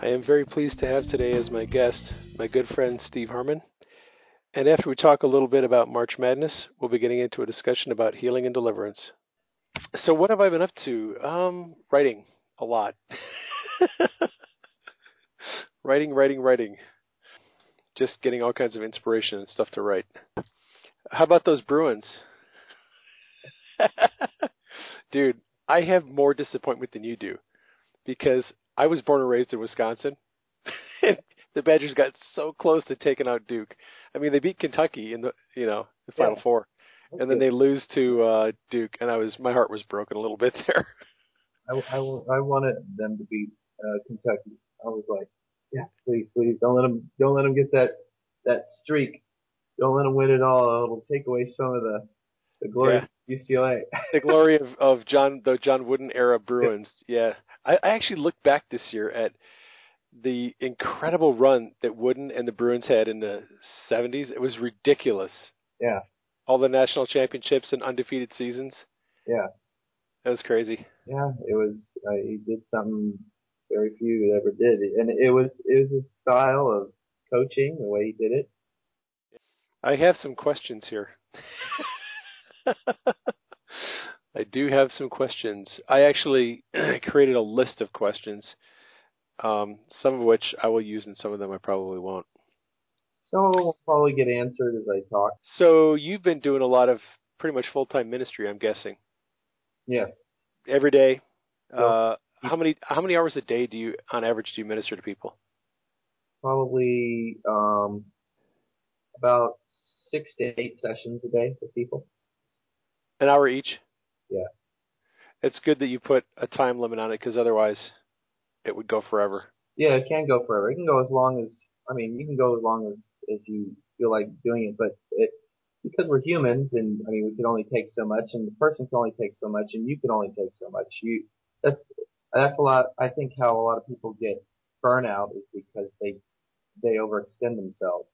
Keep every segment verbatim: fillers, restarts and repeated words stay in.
I am very pleased to have today as my guest my good friend Steve Harmon. And after we talk a little bit about March Madness, we'll be getting into a discussion about healing and deliverance. So what have I been up to? Um, writing a lot. writing, writing, writing. Just getting all kinds of inspiration and stuff to write. How about those Bruins? Dude, I have more disappointment than you do because I was born and raised in Wisconsin, and the Badgers got so close to taking out Duke. I mean, they beat Kentucky in the you know the Final yeah. Four, and okay. then they lose to uh, Duke, and I was my heart was broken a little bit there. I, I, I wanted them to beat uh, Kentucky. I was like, yeah, please, please don't let them don't let them get that that streak. Don't let them win it all. It'll take away some of the the glory. Yeah. U C L A. The glory of, of John the John Wooden era Bruins. Yeah. I, I actually looked back this year at the incredible run that Wooden and the Bruins had in the seventies. It was ridiculous. Yeah. All the national championships and undefeated seasons. Yeah. That was crazy. Yeah, it was uh, he did something very few ever did. And it was it was his style of coaching, the way he did it. I have some questions here. I do have some questions. I actually created a list of questions, um, some of which I will use and some of them I probably won't. Some will probably get answered as I talk. So you've been doing a lot of pretty much full-time ministry, I'm guessing. Yes. Every day. Yep. Uh, how many how many hours a day do you, on average, do you minister to people? Probably um, about six to eight sessions a day with people. An hour each? Yeah. It's good that you put a time limit on it because otherwise it would go forever. Yeah, it can go forever. It can go as long as, I mean, you can go as long as, as you feel like doing it, but it, because we're humans and, I mean, we can only take so much and the person can only take so much and you can only take so much. You That's that's a lot, I think, how a lot of people get burnout is because they they overextend themselves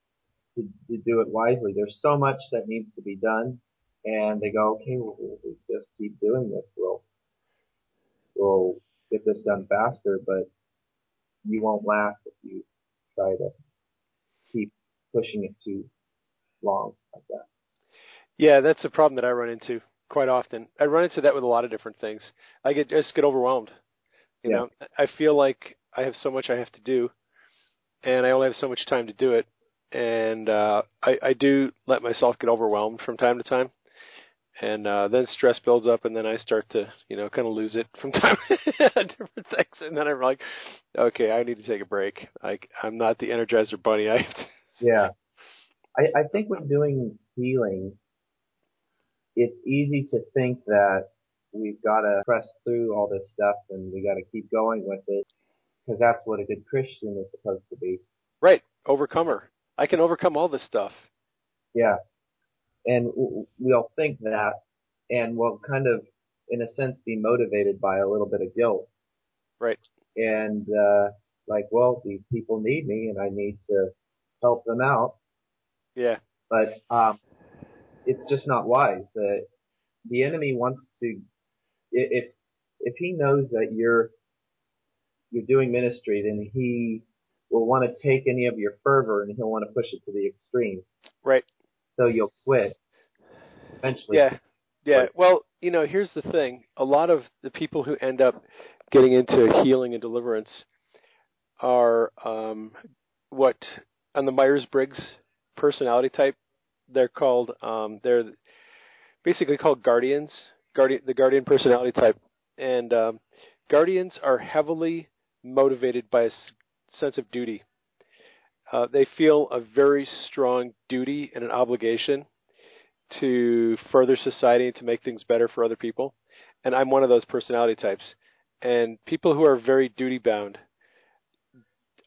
to, to do it wisely. There's so much that needs to be done. And they go, okay, well, if we just keep doing this, we'll, we'll get this done faster, but you won't last if you try to keep pushing it too long like that. Yeah, that's a problem that I run into quite often. I run into that with a lot of different things. I get just get overwhelmed. You yeah. know, I feel like I have so much I have to do, and I only have so much time to do it. And uh, I, I do let myself get overwhelmed from time to time. And uh, then stress builds up, and then I start to, you know, kind of lose it from time to different things. And then I'm like, okay, I need to take a break. I, I'm not the Energizer Bunny. I have to... Yeah. I, I think when doing healing, it's easy to think that we've got to press through all this stuff and we got to keep going with it because that's what a good Christian is supposed to be. Right. Overcomer. I can overcome all this stuff. Yeah. And we'll think that, and we'll kind of, in a sense, be motivated by a little bit of guilt. Right. And, uh, like, well, these people need me, and I need to help them out. Yeah. But um, it's just not wise. Uh, the enemy wants to, if if he knows that you're you're doing ministry, then he will want to take any of your fervor, and he'll want to push it to the extreme. Right. So you'll quit eventually. Yeah. Yeah. Well, you know, here's the thing. A lot of the people who end up getting into healing and deliverance are um, what, on the Myers-Briggs personality type, they're called, um, they're basically called guardians, guardian, the guardian personality type. And um, guardians are heavily motivated by a sense of duty. Uh, they feel a very strong duty and an obligation to further society and to make things better for other people. And I'm one of those personality types. And people who are very duty-bound,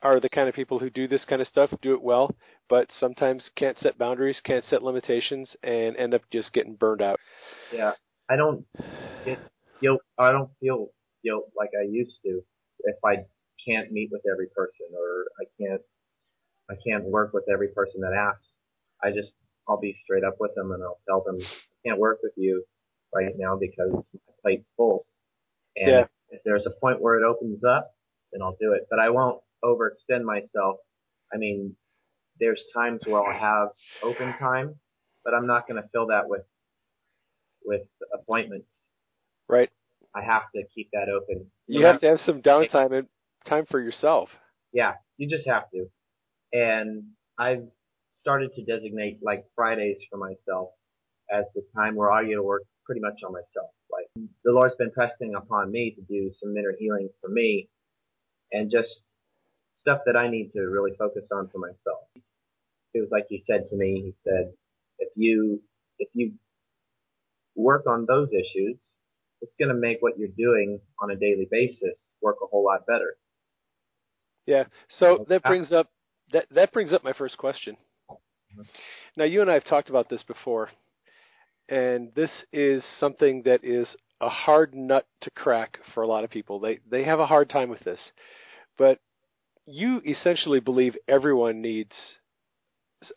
are the kind of people who do this kind of stuff, do it well, but sometimes can't set boundaries, can't set limitations, and end up just getting burned out. Yeah, I don't get guilt. I don't feel guilt like I used to if I can't meet with every person, or I can't I can't work with every person that asks. I just I'll be straight up with them, and I'll tell them I can't work with you right now because my plate's full. And yeah. if there's a point where it opens up, then I'll do it. But I won't overextend myself. I mean, there's times where I'll have open time, but I'm not going to fill that with with appointments. Right. I have to keep that open. You, you have, have to have some downtime and time for yourself. Yeah, you just have to. And I've started to designate like Fridays for myself as the time where I get to work pretty much on myself. Like the Lord's been pressing upon me to do some inner healing for me, and just stuff that I need to really focus on for myself. It was like he said to me, he said, if you, if you work on those issues, it's going to make what you're doing on a daily basis work a whole lot better. Yeah. So that brings up, that, that brings up my first question. Now, you and I have talked about this before, and this is something that is a hard nut to crack for a lot of people. They they have a hard time with this. But you essentially believe everyone needs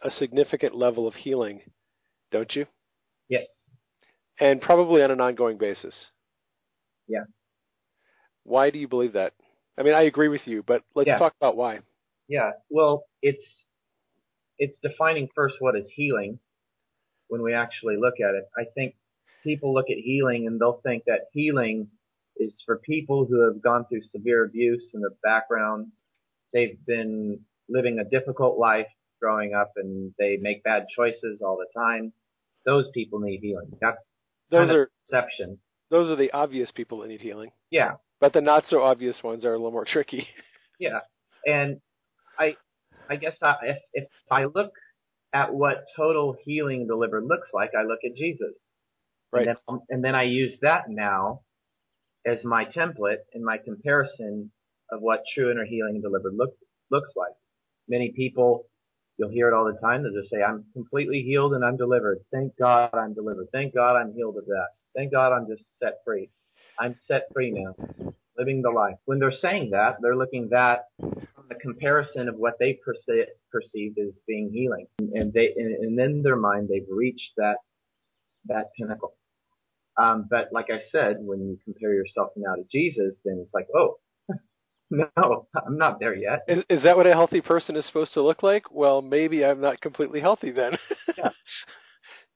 a significant level of healing, don't you? Yes. And probably on an ongoing basis. Yeah. Why do you believe that? I mean, I agree with you, but let's yeah. talk about why. Yeah. Well, it's it's defining first what is healing when we actually look at it. I think people look at healing and they'll think that healing is for people who have gone through severe abuse in their background. They've been living a difficult life growing up and they make bad choices all the time. Those people need healing. That's those kind of are perception. Those are the obvious people that need healing. Yeah. But the not so obvious ones are a little more tricky. Yeah. And I I guess I, if, if I look at what total healing delivered looks like, I look at Jesus. Right. And then, and then I use that now as my template and my comparison of what true inner healing delivered look, looks like. Many people, you'll hear it all the time, they'll just say, I'm completely healed and I'm delivered. Thank God I'm delivered. Thank God I'm healed of that. Thank God I'm just set free. I'm set free now, living the life. When they're saying that, they're looking that a comparison of what they perce- perceived as being healing. And, and, they, and, and in their mind, they've reached that that pinnacle. Um, but like I said, when you compare yourself now to Jesus, then it's like, oh, no, I'm not there yet. Is, is that what a healthy person is supposed to look like? Well, maybe I'm not completely healthy then. Yeah.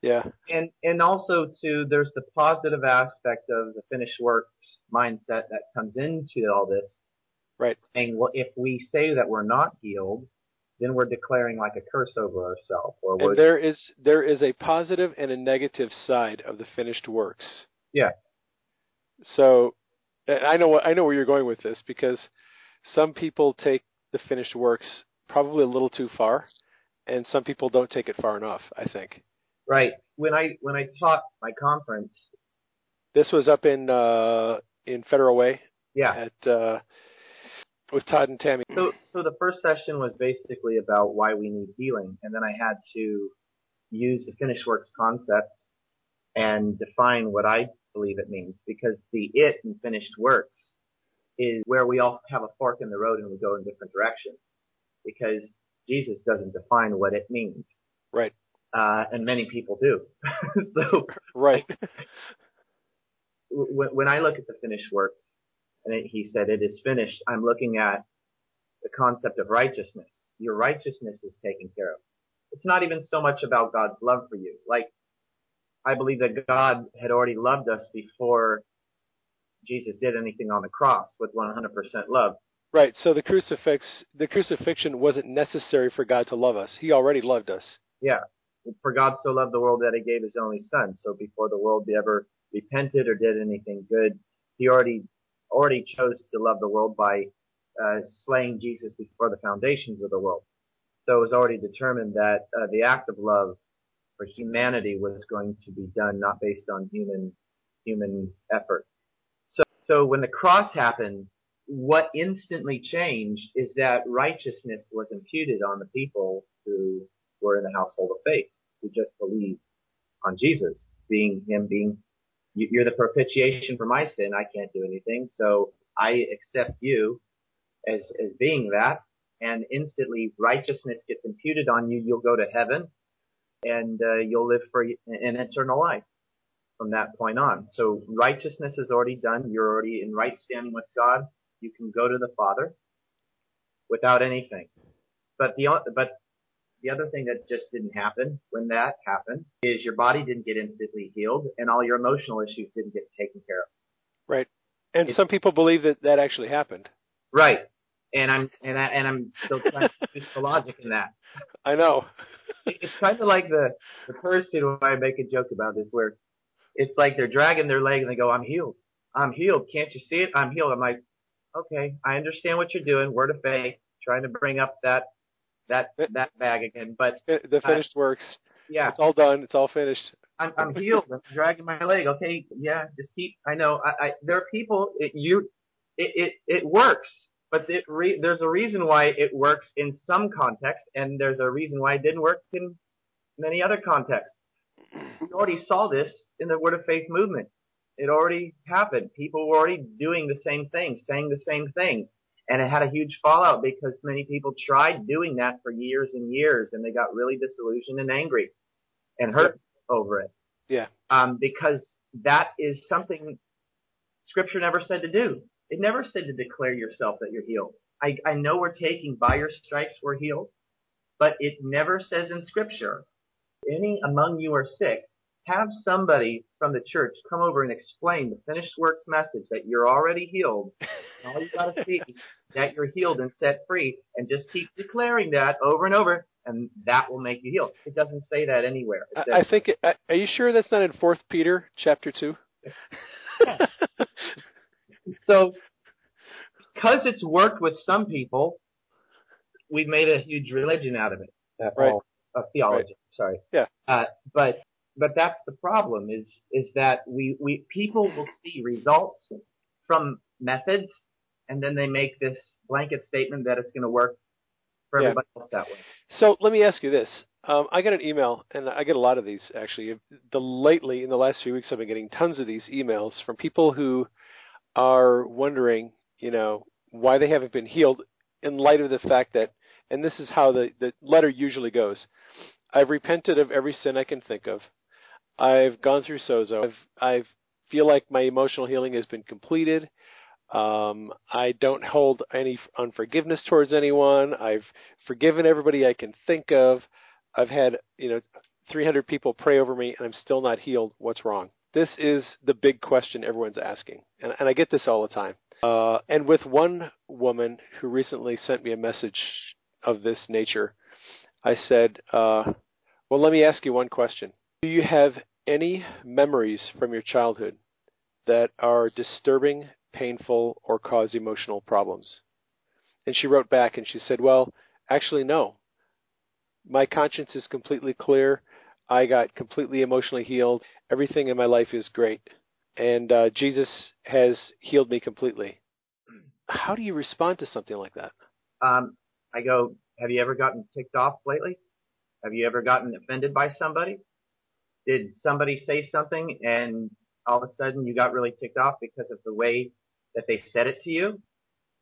Yeah. And and also, too, there's the positive aspect of the finished works mindset that comes into all this. Right. Saying, well, if we say that we're not healed, then we're declaring like a curse over ourselves. Or and there is there is a positive and a negative side of the finished works. Yeah. So, I know I know where you're going with this, because some people take the finished works probably a little too far, and some people don't take it far enough, I think. Right. When I when I taught my conference, this was up in uh, in Federal Way. Yeah. At uh, with Todd and Tammy. So, so the first session was basically about why we need healing, and then I had to use the finished works concept and define what I believe it means, because the it in finished works is where we all have a fork in the road and we go in different directions, because Jesus doesn't define what it means. Right. Uh, and many people do. So, right. when, when I look at the finished works, and it, he said, it is finished, I'm looking at the concept of righteousness. Your righteousness is taken care of. It's not even so much about God's love for you. Like, I believe that God had already loved us before Jesus did anything on the cross with one hundred percent love. Right. So the crucifix, the crucifixion wasn't necessary for God to love us. He already loved us. Yeah. For God so loved the world that he gave his only son. So before the world ever repented or did anything good, he already already chose to love the world by uh, slaying Jesus before the foundations of the world. So it was already determined that uh, the act of love for humanity was going to be done not based on human human effort. So so when the cross happened, what instantly changed is that righteousness was imputed on the people who were in the household of faith, who just believed on Jesus, being him being, you're the propitiation for my sin. I can't do anything. So I accept you as, as being that. And instantly righteousness gets imputed on you. You'll go to heaven and uh, you'll live for an eternal life from that point on. So righteousness is already done. You're already in right standing with God. You can go to the Father without anything. But the but the other thing that just didn't happen when that happened is your body didn't get instantly healed, and all your emotional issues didn't get taken care of. Right. And it, some people believe that that actually happened. Right. And I'm and I, and I'm still trying to use the logic in that. I know. It's kind of like the the person I make a joke about this, where it's like they're dragging their leg and they go, "I'm healed. I'm healed. Can't you see it? I'm healed." I'm like, okay, I understand what you're doing. Word of faith, trying to bring up that that that bag again, but the finished uh, works. Yeah, it's all done. It's all finished. I'm, I'm healed. I'm dragging my leg. Okay, yeah, just keep. I know. I, I there are people. It, you, it, it it works, but it re, there's a reason why it works in some contexts, and there's a reason why it didn't work in many other contexts. We already saw this in the Word of Faith movement. It already happened. People were already doing the same thing, saying the same thing. And it had a huge fallout because many people tried doing that for years and years, and they got really disillusioned and angry and hurt over it. Yeah. Um, because that is something Scripture never said to do. It never said to declare yourself that you're healed. I, I know we're taking by your stripes we're healed, but it never says in Scripture, any among you are sick. Have somebody from the church come over and explain the finished works message that you're already healed. All you got to see that you're healed and set free, and just keep declaring that over and over, and that will make you healed. It doesn't say that anywhere. I, I think. It, are you sure that's not in Fourth Peter chapter two? Yeah. So, because it's worked with some people, we've made a huge religion out of it. Uh, right. Or, uh, theology. Right. Sorry. Yeah. Uh, but. But that's the problem is, is that we, we, people will see results from methods, and then they make this blanket statement that it's going to work for yeah. everybody else that way. So let me ask you this. Um, I got an email, and I get a lot of these actually. The lately, in the last few weeks, I've been getting tons of these emails from people who are wondering, you know, why they haven't been healed in light of the fact that, and this is how the, the letter usually goes. I've repented of every sin I can think of. I've gone through SOZO. I feel like my emotional healing has been completed. Um, I don't hold any unforgiveness towards anyone. I've forgiven everybody I can think of. I've had, you know, three hundred people pray over me, and I'm still not healed. What's wrong? This is the big question everyone's asking, and, and I get this all the time. Uh, and with one woman who recently sent me a message of this nature, I said, uh, well, let me ask you one question. Do you have any memories from your childhood that are disturbing, painful, or cause emotional problems? And she wrote back and she said, well, actually, no. My conscience is completely clear. I got completely emotionally healed. Everything in my life is great. And uh, Jesus has healed me completely. How do you respond to something like that? Um, I go, have you ever gotten ticked off lately? Have you ever gotten offended by somebody? Did somebody say something and all of a sudden you got really ticked off because of the way that they said it to you?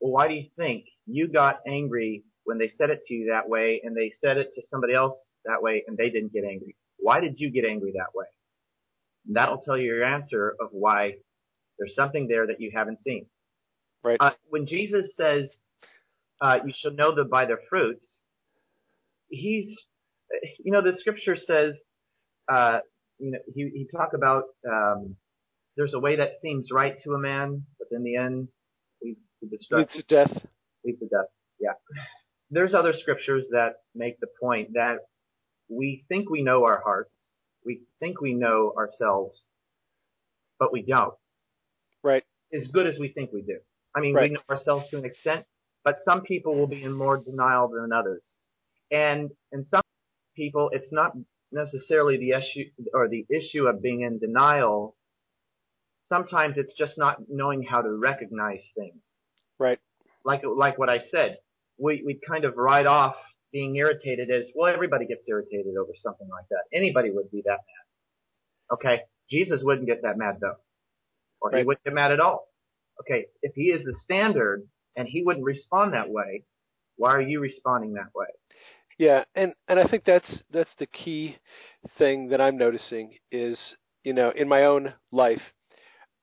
Well, why do you think you got angry when they said it to you that way, and they said it to somebody else that way, and they didn't get angry? Why did you get angry that way? And that'll tell you your answer of why there's something there that you haven't seen. Right. Uh, when Jesus says uh, you shall know them by their fruits, he's, you know, the scripture says, uh, You know, he, he talked about um, there's a way that seems right to a man, but in the end leads to destruction. Leads to death. Leads to death, yeah. There's other scriptures that make the point that we think we know our hearts. We think we know ourselves, but we don't. Right. As good as we think we do. I mean, right. We know ourselves to an extent, but some people will be in more denial than others. And, and some people, it's not necessarily the issue or the issue of being in denial. Sometimes it's just not knowing how to recognize things. Right. Like like what I said, we we kind of write off being irritated as, well, everybody gets irritated over something like that. Anybody would be that mad. Okay. Jesus wouldn't get that mad though. Or right. He wouldn't get mad at all. Okay. If he is the standard and he wouldn't respond that way, why are you responding that way? Yeah. And, and I think that's, that's the key thing that I'm noticing is, you know, in my own life,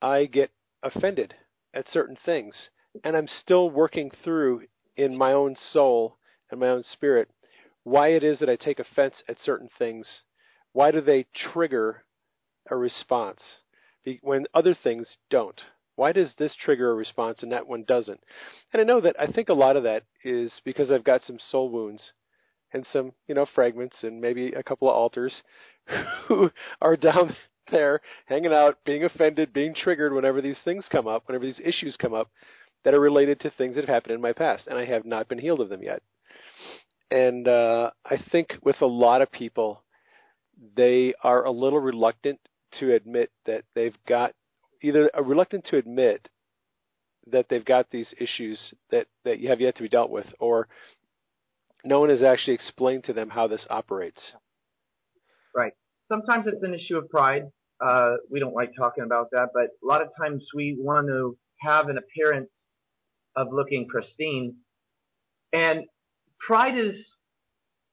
I get offended at certain things and I'm still working through in my own soul and my own spirit why it is that I take offense at certain things. Why do they trigger a response when other things don't? Why does this trigger a response and that one doesn't? And I know that I think a lot of that is because I've got some soul wounds and some, you know, fragments and maybe a couple of altars who are down there hanging out, being offended, being triggered whenever these things come up, whenever these issues come up that are related to things that have happened in my past, and I have not been healed of them yet. And uh, I think with a lot of people, they are a little reluctant to admit that they've got either a reluctant to admit that they've got these issues that, that you have yet to be dealt with, or no one has actually explained to them how this operates. Right. Sometimes it's an issue of pride. Uh, we don't like talking about that, but a lot of times we want to have an appearance of looking pristine. And pride is,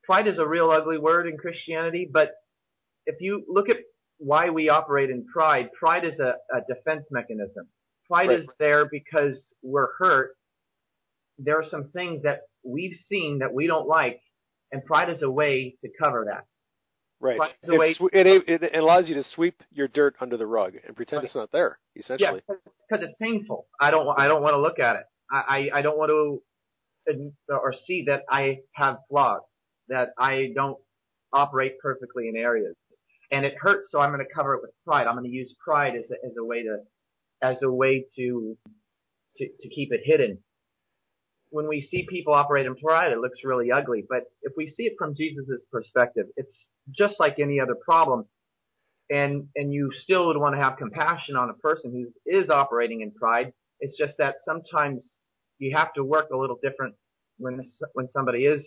pride is a real ugly word in Christianity, but if you look at why we operate in pride, pride is a, a defense mechanism. Pride right. is there because we're hurt. There are some things that we've seen that we don't like, and pride is a way to cover that. Right. Pride is a way it, it allows you to sweep your dirt under the rug and pretend right. it's not there, essentially. Yeah, because it's painful. I don't, I don't want to look at it. I, I, I don't want to or see that I have flaws, that I don't operate perfectly in areas. And it hurts, so I'm going to cover it with pride. I'm going to use pride as a, as a way to, as a way to, to, to keep it hidden. When we see people operate in pride, it looks really ugly. But if we see it from Jesus' perspective, it's just like any other problem. And, and you still would want to have compassion on a person who is operating in pride. It's just that sometimes you have to work a little different when, when somebody is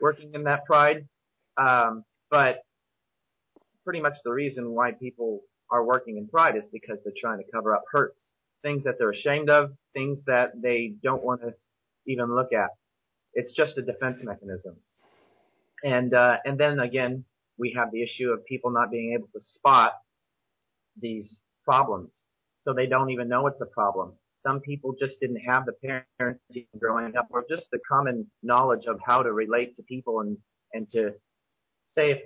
working in that pride. Um, but, pretty much the reason why people are working in pride is because they're trying to cover up hurts, things that they're ashamed of, things that they don't want to even look at. It's just a defense mechanism. And uh, and then, again, we have the issue of people not being able to spot these problems, so they don't even know it's a problem. Some people just didn't have the parenting growing up or just the common knowledge of how to relate to people and, and to say, if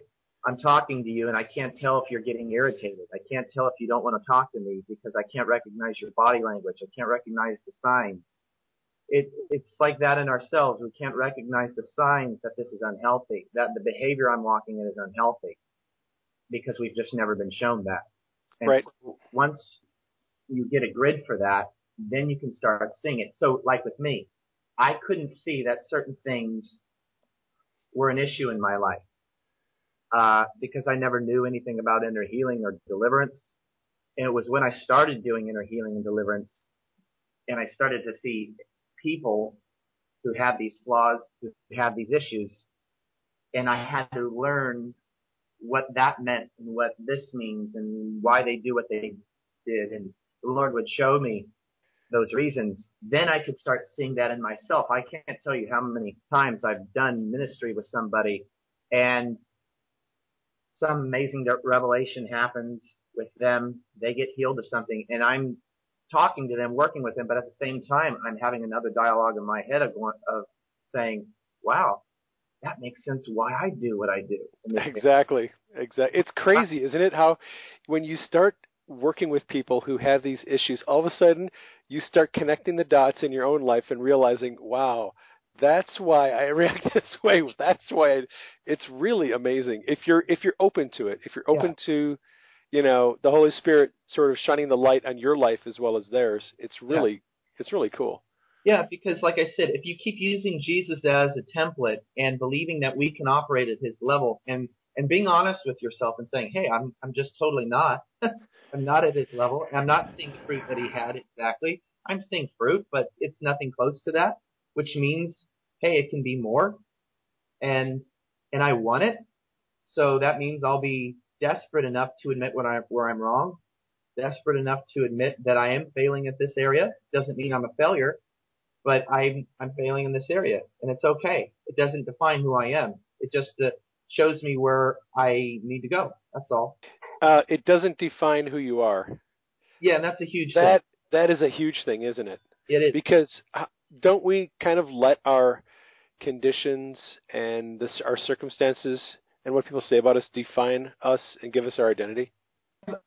I'm talking to you and I can't tell if you're getting irritated. I can't tell if you don't want to talk to me because I can't recognize your body language. I can't recognize the signs. It, it's like that in ourselves. We can't recognize the signs that this is unhealthy, that the behavior I'm walking in is unhealthy because we've just never been shown that. And right. So once you get a grid for that, then you can start seeing it. So like with me, I couldn't see that certain things were an issue in my life. Uh, because I never knew anything about inner healing or deliverance. And it was when I started doing inner healing and deliverance and I started to see people who have these flaws, who have these issues. And I had to learn what that meant and what this means and why they do what they did. And the Lord would show me those reasons. Then I could start seeing that in myself. I can't tell you how many times I've done ministry with somebody and some amazing revelation happens with them. They get healed of something, and I'm talking to them, working with them, but at the same time, I'm having another dialogue in my head of, going, of saying, wow, that makes sense why I do what I do. Exactly. Exactly. It's crazy, isn't it, how when you start working with people who have these issues, all of a sudden you start connecting the dots in your own life and realizing, wow, that's why I react this way. That's why I, it's really amazing. If you're if you're open to it, if you're open yeah. to, you know, the Holy Spirit sort of shining the light on your life as well as theirs, it's really yeah. it's really cool. Yeah, because like I said, if you keep using Jesus as a template and believing that we can operate at his level and, and being honest with yourself and saying, hey, I'm I'm just totally not. I'm not at his level. I'm not seeing the fruit that he had exactly. I'm seeing fruit, but it's nothing close to that, which means, hey, it can be more, and and I want it. So that means I'll be desperate enough to admit when I, where I'm wrong, desperate enough to admit that I am failing at this area. Doesn't mean I'm a failure, but I'm, I'm failing in this area, and it's okay. It doesn't define who I am. It just uh, shows me where I need to go. That's all. Uh, it doesn't define who you are. Yeah, and that's a huge that, thing. That is a huge thing, isn't it? It is. Because don't we kind of let our conditions and this, our circumstances and what people say about us define us and give us our identity?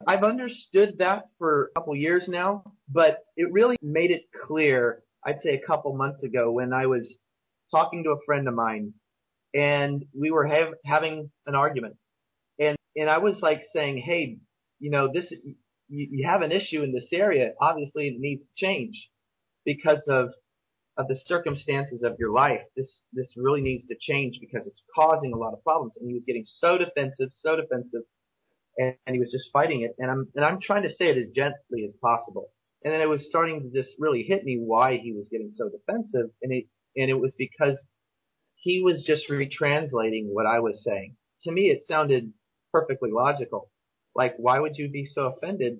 I've understood that for a couple years now, but it really made it clear, I'd say a couple months ago, when I was talking to a friend of mine, and we were ha- having an argument. And and I was like saying, hey, you know, this you, you have an issue in this area. Obviously, it needs to change because of of the circumstances of your life. This this really needs to change because it's causing a lot of problems. And he was getting so defensive, so defensive, and, and he was just fighting it. And I'm and I'm trying to say it as gently as possible. And then it was starting to just really hit me why he was getting so defensive. And it and it was because he was just retranslating what I was saying. To me, it sounded perfectly logical. Like, why would you be so offended?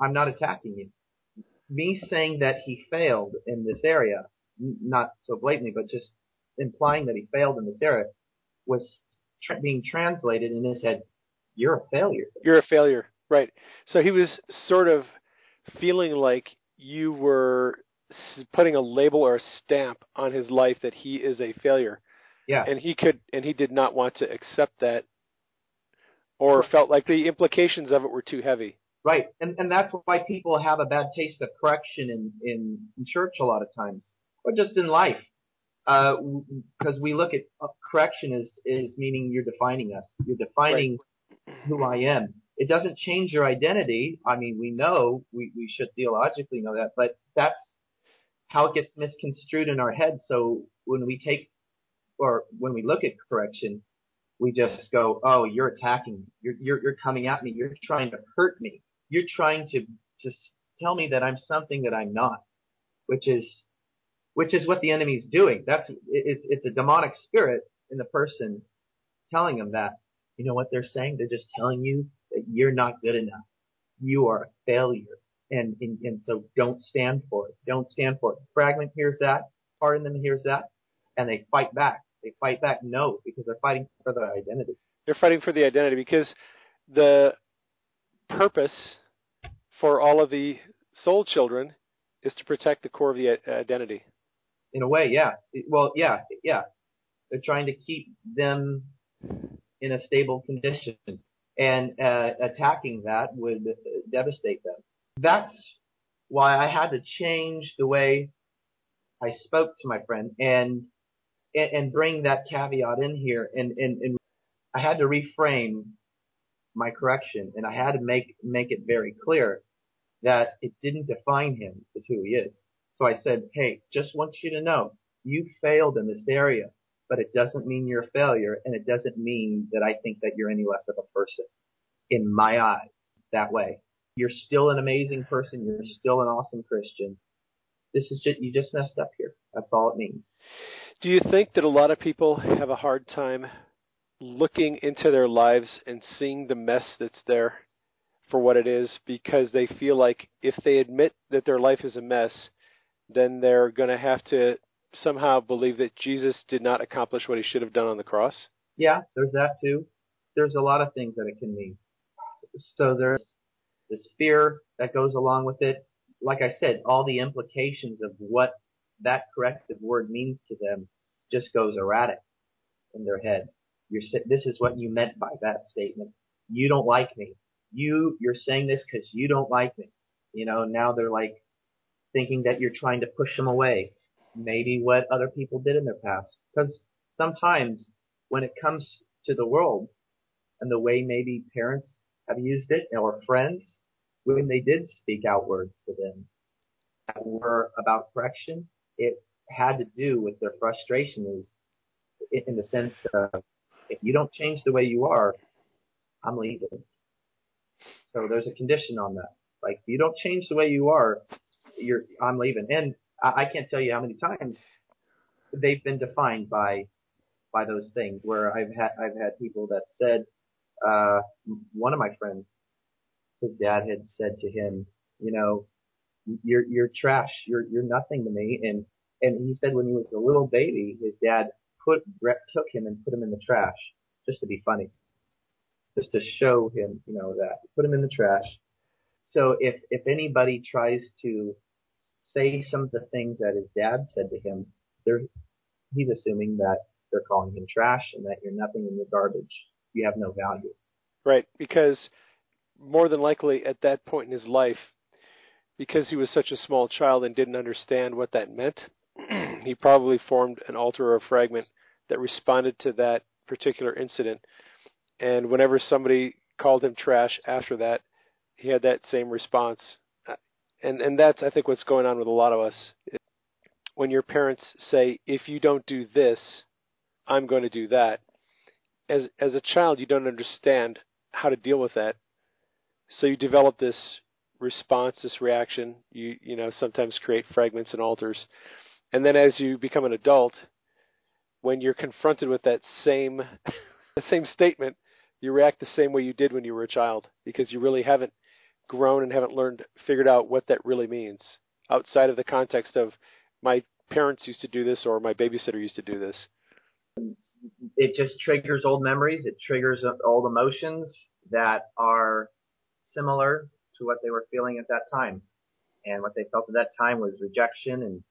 I'm not attacking you. Me saying that he failed in this area, not so blatantly, but just implying that he failed in this area, was tra- being translated in his head, you're a failure. You're a failure, right. So he was sort of feeling like you were putting a label or a stamp on his life that he is a failure. Yeah. And he could, and he did not want to accept that, or felt like the implications of it were too heavy. Right. And and that's why people have a bad taste of correction in, in, in church a lot of times, or just in life. Uh, because we look at uh, correction as, is meaning you're defining us. You're defining right. who I am. It doesn't change your identity. I mean, we know, we, we should theologically know that, but that's how it gets misconstrued in our head. So when we take, or when we look at correction, we just go, oh, you're attacking me. You're, you're, you're coming at me. You're trying to hurt me. You're trying to just tell me that I'm something that I'm not, which is, which is what the enemy's doing. That's, it, it's a demonic spirit in the person telling them that. You know what they're saying? They're just telling you that you're not good enough. You are a failure. And, and, and so don't stand for it. Don't stand for it. Fragment hears that. Part in them hears that. And they fight back. They fight back no, because they're fighting for their identity. They're fighting for the identity because the purpose for all of the soul children is to protect the core of the identity. In a way, yeah. Well, yeah, yeah. They're trying to keep them in a stable condition, and uh, attacking that would devastate them. That's why I had to change the way I spoke to my friend, and and bring that caveat in here, and, and, and I had to reframe my correction, and I had to make make it very clear that it didn't define him as who he is. So I said, hey, just want you to know, you failed in this area, but it doesn't mean you're a failure, and it doesn't mean that I think that you're any less of a person in my eyes that way. You're still an amazing person. You're still an awesome Christian. This is just, you just messed up here. That's all it means. Do you think that a lot of people have a hard time looking into their lives and seeing the mess that's there for what it is, because they feel like if they admit that their life is a mess, then they're going to have to somehow believe that Jesus did not accomplish what he should have done on the cross? Yeah, there's that too. There's a lot of things that it can mean. So there's this fear that goes along with it. Like I said, all the implications of what that corrective word means to them just goes erratic in their head. You're, this is what you meant by that statement. You don't like me. You, you're saying this because you don't like me. You know, now they're like thinking that you're trying to push them away. Maybe what other people did in their past. Because sometimes when it comes to the world and the way maybe parents have used it, or friends, when they did speak out words to them that were about correction, it had to do with their frustration, is in the sense of, if you don't change the way you are, I'm leaving. So there's a condition on that. Like, if you don't change the way you are, you're, I'm leaving. And I, I can't tell you how many times they've been defined by, by those things where I've had, I've had people that said, uh, one of my friends, his dad had said to him, you know, you're, you're trash. You're, you're nothing to me. And, and he said when he was a little baby, his dad put, took him and put him in the trash just to be funny, just to show him, you know, that put him in the trash. So if, if anybody tries to say some of the things that his dad said to him, they're, he's assuming that they're calling him trash and that you're nothing and you're garbage. You have no value. Right. Because more than likely at that point in his life, because he was such a small child and didn't understand what that meant, he probably formed an altar or a fragment that responded to that particular incident. And whenever somebody called him trash after that, he had that same response. And and that's, I think, what's going on with a lot of us. When your parents say, if you don't do this, I'm going to do that. As as a child, you don't understand how to deal with that. So you develop this response, this reaction. You you know, sometimes create fragments and altars. And then as you become an adult, when you're confronted with that same the same statement, you react the same way you did when you were a child because you really haven't grown and haven't learned, figured out what that really means outside of the context of my parents used to do this or my babysitter used to do this. It just triggers old memories. It triggers old emotions that are similar to what they were feeling at that time. And what they felt at that time was rejection and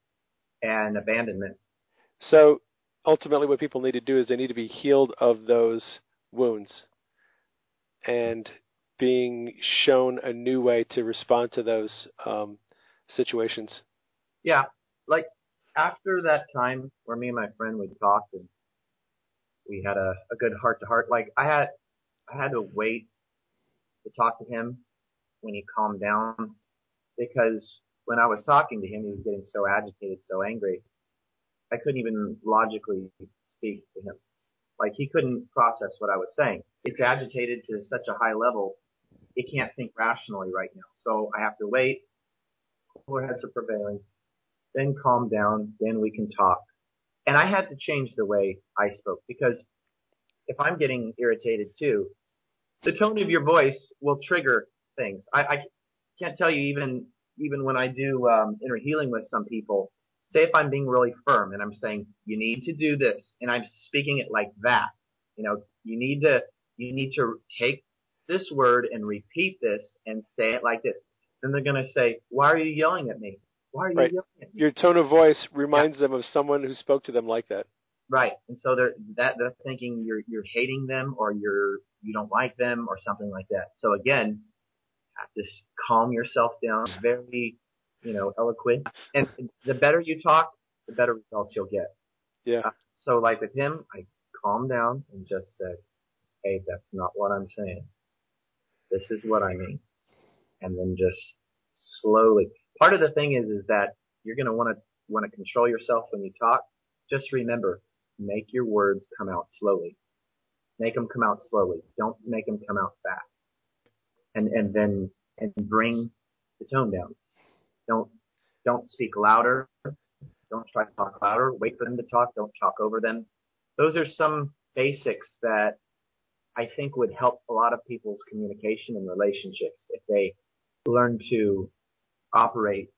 and abandonment. So ultimately what people need to do is they need to be healed of those wounds and being shown a new way to respond to those um, situations. Yeah. Like after that time where me and my friend, we talked and we had a, a good heart to heart. Like I had, I had to wait to talk to him when he calmed down because when I was talking to him, he was getting so agitated, so angry. I couldn't even logically speak to him. Like he couldn't process what I was saying. It's agitated to such a high level, it can't think rationally right now. So I have to wait. Cooler heads are prevailing. Then calm down. Then we can talk. And I had to change the way I spoke because if I'm getting irritated too, the tone of your voice will trigger things. I, I can't tell you even even when I do um, inner healing with some people, say if I'm being really firm and I'm saying, you need to do this, and I'm speaking it like that. You know, you need to you need to take this word and repeat this and say it like this. Then they're going to say, why are you yelling at me? Why are you right. yelling at me? Your tone of voice reminds yeah. them of someone who spoke to them like that. Right. And so they're that they're thinking you're you're hating them or you're you don't like them or something like that. So again, just calm yourself down, very, you know, eloquent. And the better you talk, the better results you'll get. Yeah. Uh, so like with him, I calmed down and just said, hey, that's not what I'm saying. This is what I mean. And then just slowly. Part of the thing is, is that you're going to want to want to control yourself when you talk. Just remember, make your words come out slowly. Make them come out slowly. Don't make them come out fast. And, and then and bring the tone down. Don't don't speak louder. Don't try to talk louder. Wait for them to talk. Don't talk over them. Those are some basics that I think would help a lot of people's communication and relationships if they learn to operate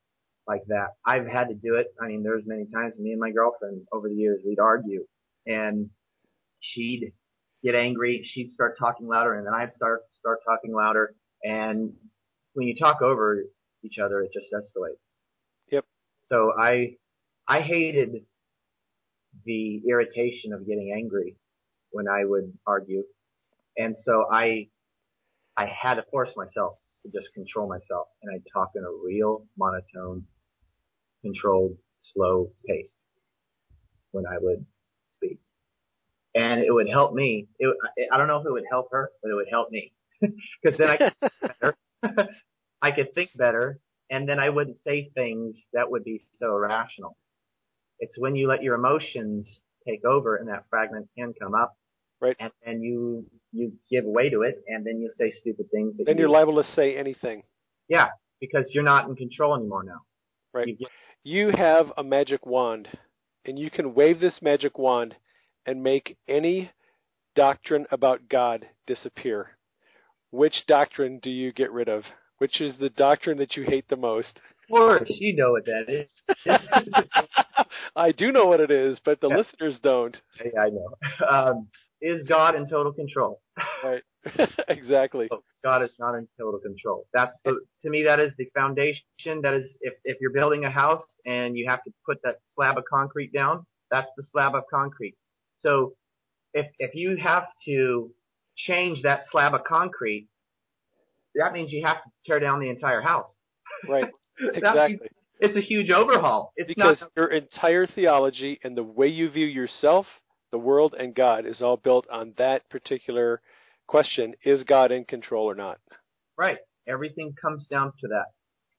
like that. I've had to do it. I mean, there's many times me and my girlfriend over the years, we'd argue and she'd get angry. She'd start talking louder and then I'd start start talking louder. And when you talk over each other, it just escalates. Yep. So I, I hated the irritation of getting angry when I would argue. And so I, I had to force myself to just control myself. And I'd talk in a real monotone, controlled, slow pace when I would speak. And it would help me. It, I don't know if it would help her, but it would help me. Because then I could think better. I could think better, and then I wouldn't say things that would be so irrational. It's when you let your emotions take over, and that fragment can come up, right? And then you you give way to it, and then you say stupid things. That then you you're liable to say anything. Yeah, because you're not in control anymore now. right? You have a magic wand, and you can wave this magic wand and make any doctrine about God disappear. Which doctrine do you get rid of? Which is the doctrine that you hate the most? Of course, you know what that is. I do know what it is, but the yeah. listeners don't. Yeah, I know. Um, is God in total control? Right. Exactly. So God is not in total control. That's the, to me, that is the foundation. That is, if, if you're building a house and you have to put that slab of concrete down, that's the slab of concrete. So if if you have to change that slab of concrete, that means you have to tear down the entire house. Right. Exactly. It's a huge overhaul. It's because not, your entire theology and the way you view yourself, the world, and God is all built on that particular question: is God in control or not? Right. Everything comes down to that.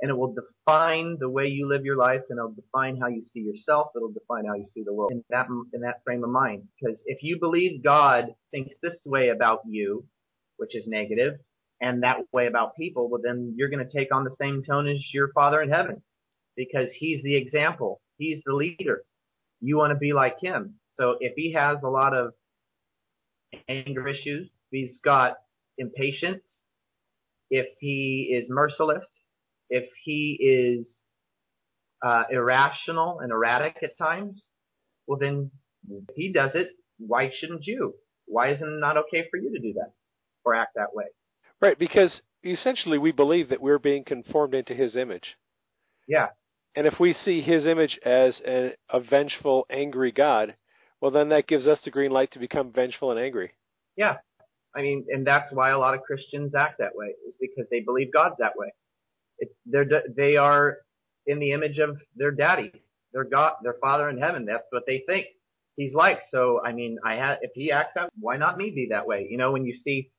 And it will define the way you live your life, and it'll define how you see yourself. It'll define how you see the world in that, in that frame of mind. Because if you believe God thinks this way about you, which is negative, and that way about people, well, then you're going to take on the same tone as your Father in heaven, because he's the example. He's the leader. You want to be like him. So if he has a lot of anger issues, if he's got impatience, if he is merciless, if he is uh, irrational and erratic at times, well, then if he does it, why shouldn't you? Why isn't it not okay for you to do that or act that way? Right, because essentially we believe that we're being conformed into his image. Yeah. And if we see his image as a, a vengeful, angry God, well, then that gives us the green light to become vengeful and angry. Yeah. I mean, and that's why a lot of Christians act that way, is because they believe God's that way. It, they're, they are in the image of their daddy, their God, their Father in heaven. That's what they think he's like. So, I mean, I ha- if he acts out, why not me be that way? You know, when you see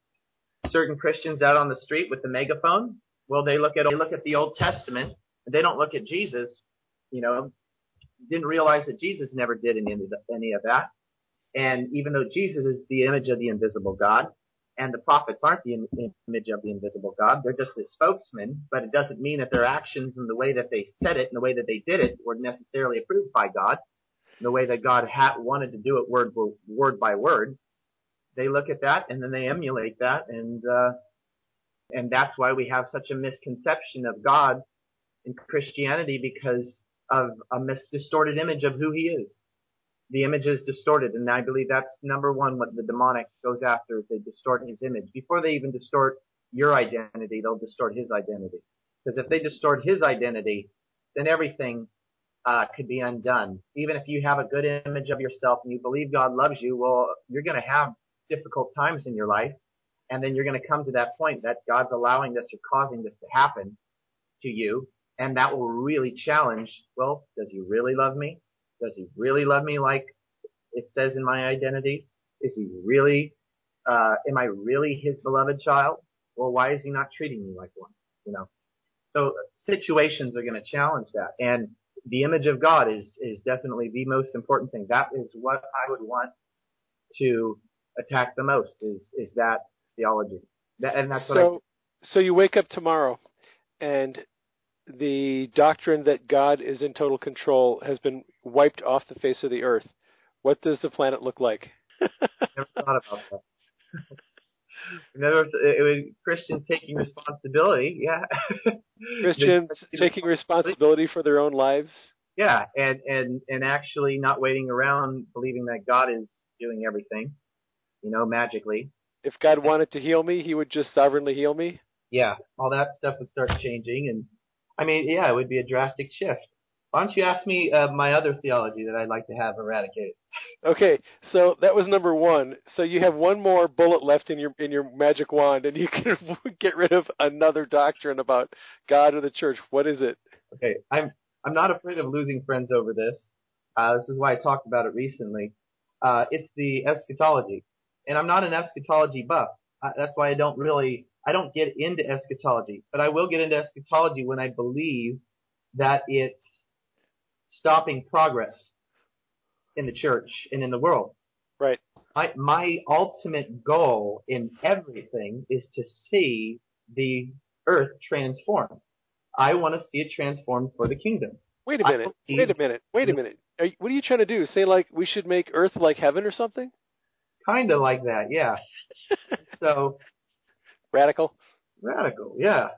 certain Christians out on the street with the megaphone, well, they look at they look at the Old Testament, and they don't look at Jesus. You know, didn't realize that Jesus never did any any of that. And even though Jesus is the image of the invisible God, and the prophets aren't the image of the invisible God, they're just the spokesman, but it doesn't mean that their actions and the way that they said it and the way that they did it were necessarily approved by God, the way that God had wanted to do it word word by word. They look at that, and then they emulate that, and uh, and that's why we have such a misconception of God in Christianity, because of a misdistorted image of who he is. The image is distorted, and I believe that's number one what the demonic goes after, is they distort his image. Before they even distort your identity, they'll distort his identity. Because if they distort his identity, then everything uh could be undone. Even if you have a good image of yourself and you believe God loves you, well, you're going to have difficult times in your life, and then you're going to come to that point that God's allowing this or causing this to happen to you, and that will really challenge, well, does he really love me? Does he really love me like it says in my identity? Is he really, uh, am I really his beloved child? Well, why is he not treating me like one? You know, so situations are going to challenge that, and the image of God is is definitely the most important thing. That is what I would want to attack the most, is is that theology. That, and that's what so, I do. So you wake up tomorrow, and the doctrine that God is in total control has been wiped off the face of the earth. What does the planet look like? Never thought about that. Never. It was Christians taking responsibility. Yeah. Christians taking responsibility for their own lives. Yeah, and and and actually not waiting around believing that God is doing everything, you know, magically. If God wanted to heal me, he would just sovereignly heal me? Yeah, all that stuff would start changing. And, I mean, yeah, it would be a drastic shift. Why don't you ask me uh, my other theology that I'd like to have eradicated? Okay, so that was number one. So you have one more bullet left in your in your magic wand, and you can get rid of another doctrine about God or the church. What is it? Okay, I'm I'm not afraid of losing friends over this. Uh, this is why I talked about it recently. Uh, it's the eschatology. And I'm not an eschatology buff. Uh, that's why I don't really, I don't get into eschatology. But I will get into eschatology when I believe that it's stopping progress in the church and in the world. Right. I, my ultimate goal in everything is to see the earth transformed. I want to see it transformed for the kingdom. Wait a minute. Wait a minute. Wait a minute. Are you, what are you trying to do? Say like we should make Earth like heaven or something? Kind of like that, yeah. So radical. Radical, yeah.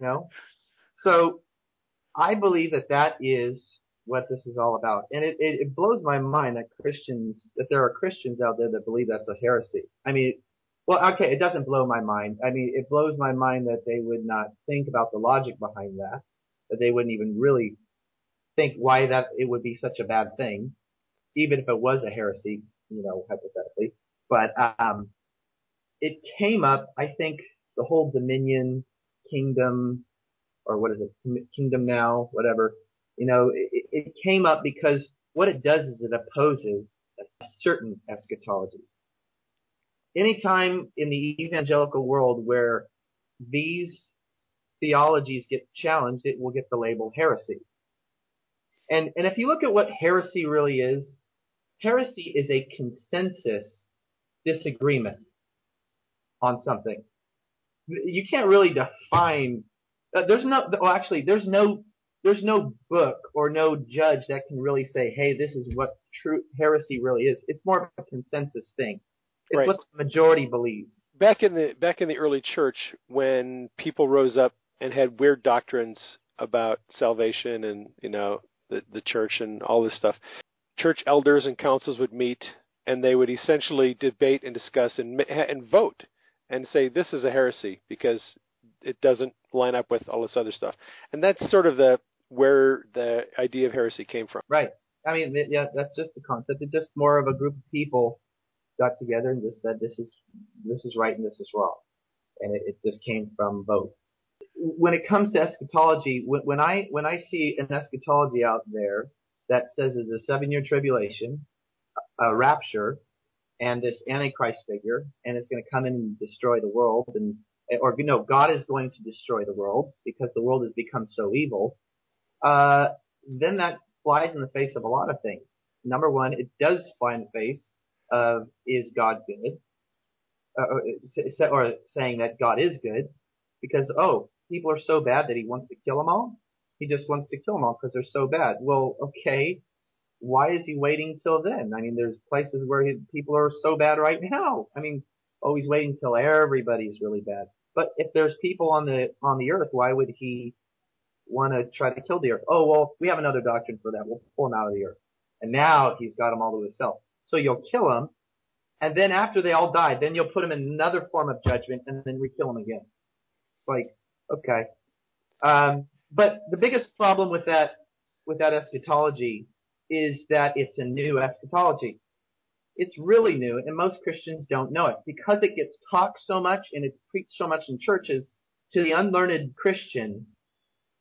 You know? So I believe that that is what this is all about. And it, it, it blows my mind that Christians, that there are Christians out there that believe that's a heresy. I mean, well, okay, it doesn't blow my mind. I mean, it blows my mind that they would not think about the logic behind that, that they wouldn't even really think why that it would be such a bad thing, even if it was a heresy, you know, hypothetically. But um, it came up, I think, the whole dominion, kingdom, or what is it, kingdom now, whatever. You know, it, it came up because what it does is it opposes a certain eschatology. Anytime in the evangelical world where these theologies get challenged, it will get the label heresy. And and if you look at what heresy really is, heresy is a consensus disagreement on something. You can't really define uh, – there's no – well, actually, there's no – There's no book or no judge that can really say, hey, this is what true heresy really is. It's more of a consensus thing. It's right. What the majority believes. Back in the back in the early church, when people rose up and had weird doctrines about salvation and, you know, the, the church and all this stuff, church elders and councils would meet and they would essentially debate and discuss and and vote and say this is a heresy because it doesn't line up with all this other stuff. And that's sort of the where the idea of heresy came from. Right. I mean, yeah, that's just the concept. It's just more of a group of people got together and just said, this is this is right and this is wrong. And it, it just came from both. When it comes to eschatology, when, when I when I see an eschatology out there that says it's a seven-year tribulation, a rapture, and this Antichrist figure, and it's going to come in and destroy the world, and or, you know, God is going to destroy the world because the world has become so evil, uh, then that flies in the face of a lot of things. Number one, it does fly in the face of is God good? Uh, or, or saying that God is good because, oh, people are so bad that he wants to kill them all? He just wants to kill them all because they're so bad. Well, okay, why is he waiting till then? I mean, there's places where he, people are so bad right now. I mean, oh, he's waiting till everybody's really bad. But if there's people on the on the earth, why would he want to try to kill the earth? Oh, well, we have another doctrine for that. We'll pull him out of the earth. And now he's got them all to himself. So you'll kill him, and then after they all die, then you'll put him in another form of judgment, and then we kill him again. Like, okay. Um, but the biggest problem with that with that eschatology is that it's a new eschatology. It's really new, and most Christians don't know it because it gets talked so much and it's preached so much in churches. To the unlearned Christian,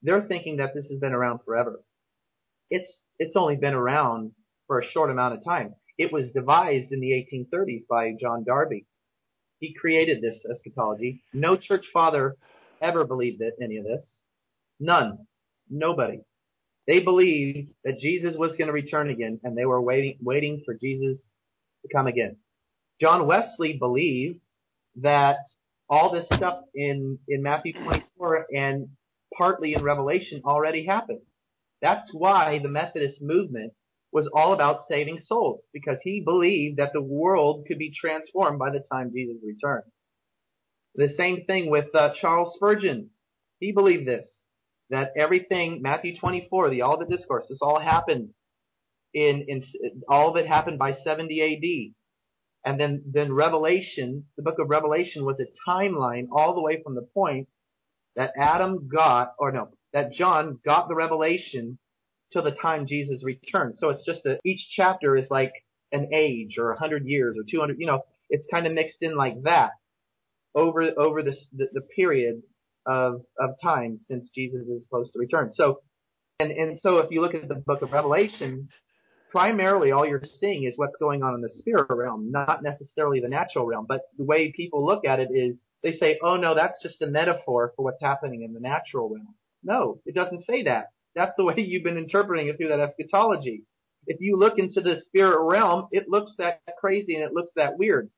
they're thinking that this has been around forever. It's it's only been around for a short amount of time. It was devised in the eighteen thirties by John Darby. He created this eschatology. No church father ever believed any of this. None. Nobody. They believed that Jesus was going to return again, and they were waiting waiting for Jesus to come again. John Wesley believed that all this stuff in, in Matthew twenty-four and partly in Revelation already happened. That's why the Methodist movement was all about saving souls, because he believed that the world could be transformed by the time Jesus returned. The same thing with uh, Charles Spurgeon. He believed this, that everything, Matthew twenty-four, the all the discourse, this all happened. In, in all of it happened by seventy A D, and then then Revelation, the book of Revelation was a timeline all the way from the point that Adam got, or no, that John got the revelation till the time Jesus returned. So it's just a, each chapter is like an age or a hundred years or two hundred, you know, it's kind of mixed in like that over over this the, the period of of time since Jesus is supposed to return. So and and so if you look at the book of Revelation, primarily all you're seeing is what's going on in the spirit realm, not necessarily the natural realm. But the way people look at it is they say, oh, no, that's just a metaphor for what's happening in the natural realm. No, it doesn't say that. That's the way you've been interpreting it through that eschatology. If you look into the spirit realm, it looks that crazy and it looks that weird.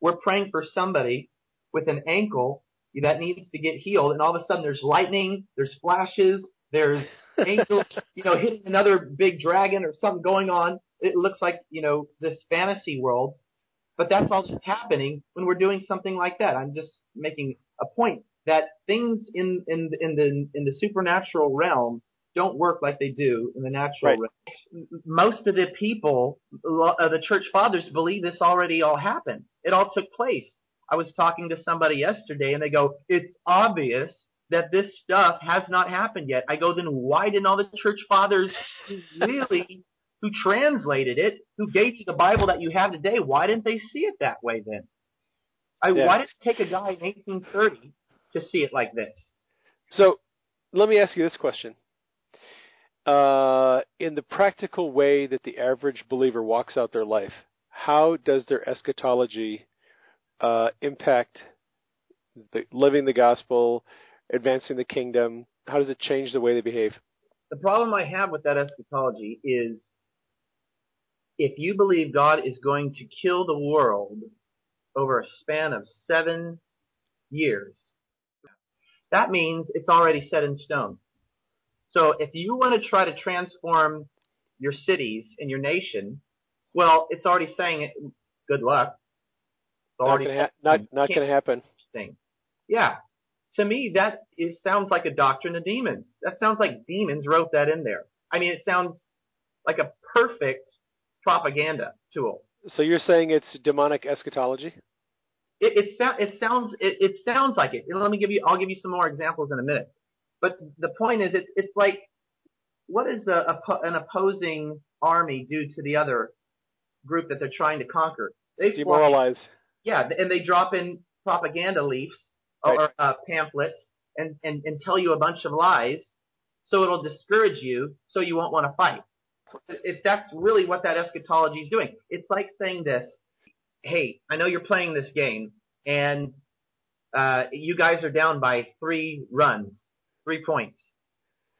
We're praying for somebody with an ankle that needs to get healed, and all of a sudden there's lightning, there's flashes, there's angels, you know, hitting another big dragon or something going on. It looks like, you know, this fantasy world, but that's all that's happening when we're doing something like that. I'm just making a point that things in in in the in the supernatural realm don't work like they do in the natural right. realm. Most of the people, uh, the church fathers, believe this already all happened. It all took place. I was talking to somebody yesterday, and they go, "It's obvious that this stuff has not happened yet." I go, "Then why didn't all the church fathers really?" Who translated it, who gave you the Bible that you have today, why didn't they see it that way then? I, yeah. Why did it take a guy in eighteen thirty to see it like this? So let me ask you this question. Uh, in the practical way that the average believer walks out their life, how does their eschatology uh, impact the, living the gospel, advancing the kingdom? How does it change the way they behave? The problem I have with that eschatology is, if you believe God is going to kill the world over a span of seven years, that means it's already set in stone. So if you want to try to transform your cities and your nation, well, it's already saying it. Good luck. It's already not gonna ha- not, not going to happen. Thing. Yeah. To me, that is, sounds like a doctrine of demons. That sounds like demons wrote that in there. I mean, it sounds like a perfect propaganda tool. So you're saying it's demonic eschatology? It it, it sounds it, it sounds like it. Let me give you. I'll give you some more examples in a minute. But the point is, it's it's like, what does a, a, an opposing army do to the other group that they're trying to conquer? They demoralize. Fly, yeah, and they drop in propaganda leafs right. or uh, pamphlets and, and and tell you a bunch of lies, so it'll discourage you, so you won't want to fight. If that's really what that eschatology is doing, it's like saying this: "Hey, I know you're playing this game, and uh, you guys are down by three runs, three points.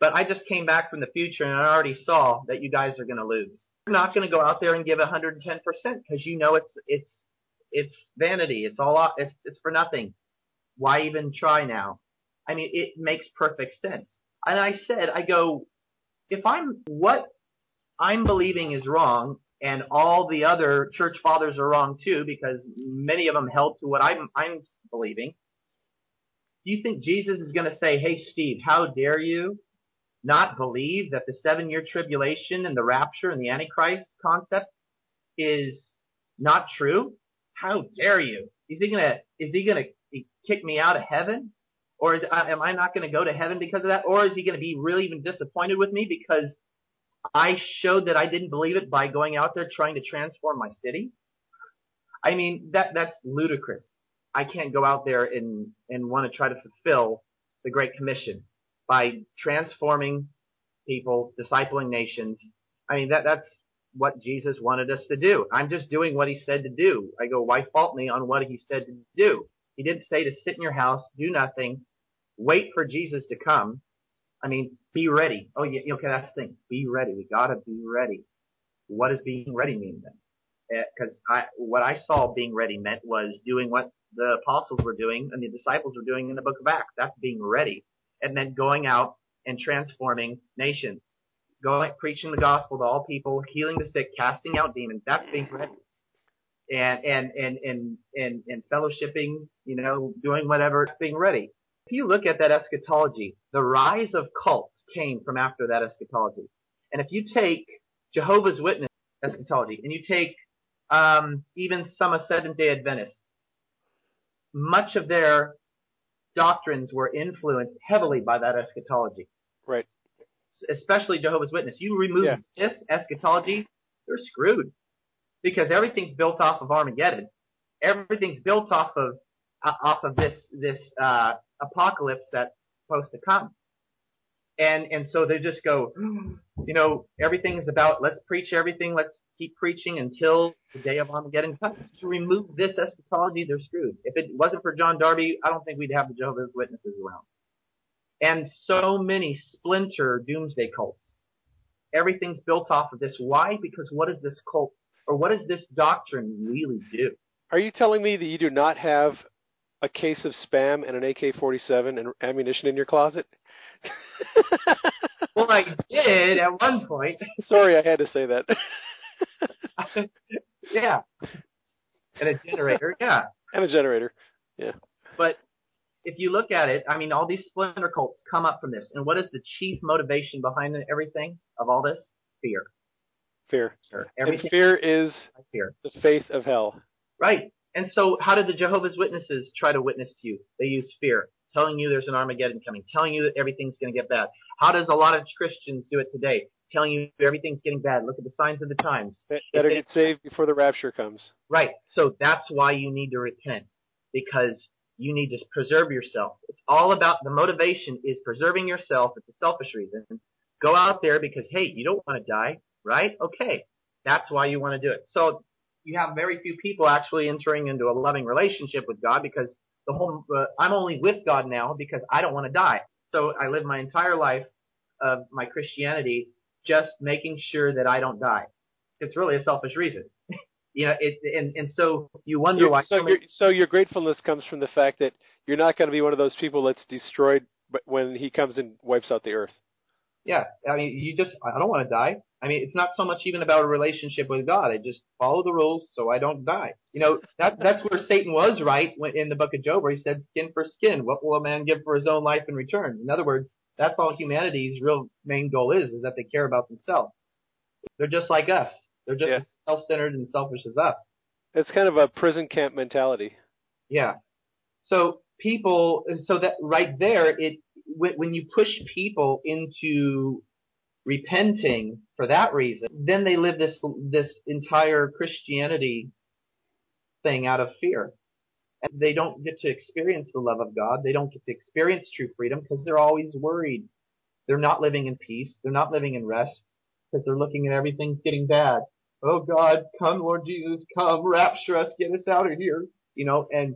But I just came back from the future, and I already saw that you guys are going to lose. You're not going to go out there and give one hundred ten percent because you know it's it's it's vanity. It's all it's it's for nothing. Why even try now?" I mean, it makes perfect sense. And I said, I go, if I'm what I'm believing is wrong, and all the other church fathers are wrong too, because many of them held to what I'm, I'm believing, do you think Jesus is going to say, "Hey, Steve, how dare you not believe that the seven-year tribulation and the rapture and the Antichrist concept is not true? How dare you?" Is he going to, is he going to kick me out of heaven? Or is, am I not going to go to heaven because of that? Or is he going to be really even disappointed with me because I showed that I didn't believe it by going out there trying to transform my city? I mean, that that's ludicrous. I can't go out there and, and want to try to fulfill the Great Commission by transforming people, discipling nations. I mean, that that's what Jesus wanted us to do. I'm just doing what he said to do. I go, why fault me on what he said to do? He didn't say to sit in your house, do nothing, wait for Jesus to come. I mean, be ready. Oh, yeah, okay, that's the thing. Be ready. We got to be ready. What does being ready mean then? Because I, what I saw being ready meant was doing what the apostles were doing and the disciples were doing in the book of Acts. That's being ready. And then going out and transforming nations, going preaching the gospel to all people, healing the sick, casting out demons. That's being ready. And and and and and, and fellowshipping, you know, doing whatever, being ready. If you look at that eschatology, the rise of cults came from after that eschatology. And if you take Jehovah's Witness eschatology and you take um, even some of Seventh-day Adventists, much of their doctrines were influenced heavily by that eschatology. Right. Especially Jehovah's Witness. You remove yeah. this eschatology, they're screwed because everything's built off of Armageddon. Everything's built off of uh, off of this this. Uh, apocalypse that's supposed to come. And and so they just go, you know, everything is about let's preach everything, let's keep preaching until the day of Armageddon comes. To remove this eschatology, they're screwed. If it wasn't for John Darby, I don't think we'd have the Jehovah's Witnesses around. And so many splinter doomsday cults. Everything's built off of this. Why? Because what does this cult or what does this doctrine really do? Are you telling me that you do not have a case of spam and an A K forty-seven and ammunition in your closet? Well, I did at one point. Sorry, I had to say that. Yeah. And a generator, yeah. And a generator, yeah. But if you look at it, I mean, all these splinter cults come up from this. And what is the chief motivation behind everything of all this? Fear. Fear. Sure. And fear is fear. The faith of hell. Right. And so how did the Jehovah's Witnesses try to witness to you? They used fear, telling you there's an Armageddon coming, telling you that everything's going to get bad. How does a lot of Christians do it today? Telling you everything's getting bad. Look at the signs of the times. Better get saved before the rapture comes. Right. So that's why you need to repent, because you need to preserve yourself. It's all about the motivation is preserving yourself. It's a selfish reason. Go out there because, hey, you don't want to die, right? Okay. That's why you want to do it. So you have very few people actually entering into a loving relationship with God, because the whole uh, I'm only with God now because I don't want to die. So I live my entire life of my Christianity just making sure that I don't die. It's really a selfish reason. You know, it, and, and so you wonder you're, why. So, somebody, so your gratefulness comes from the fact that you're not going to be one of those people that's destroyed when he comes and wipes out the earth. Yeah. I mean, you just, I don't want to die. I mean, it's not so much even about a relationship with God. I just follow the rules so I don't die. You know, that that's where Satan was right when, in the book of Job, where he said, skin for skin, what will a man give for his own life in return? In other words, that's all humanity's real main goal is, is that they care about themselves. They're just like us. They're just yeah. as self-centered and selfish as us. It's kind of a prison camp mentality. Yeah. So people, so that right there, it when you push people into repenting for that reason, then they live this this entire Christianity thing out of fear. And they don't get to experience the love of God. They don't get to experience true freedom because they're always worried. They're not living in peace. They're not living in rest because they're looking at everything's getting bad. Oh, God, come, Lord Jesus, come, rapture us, get us out of here. You know, and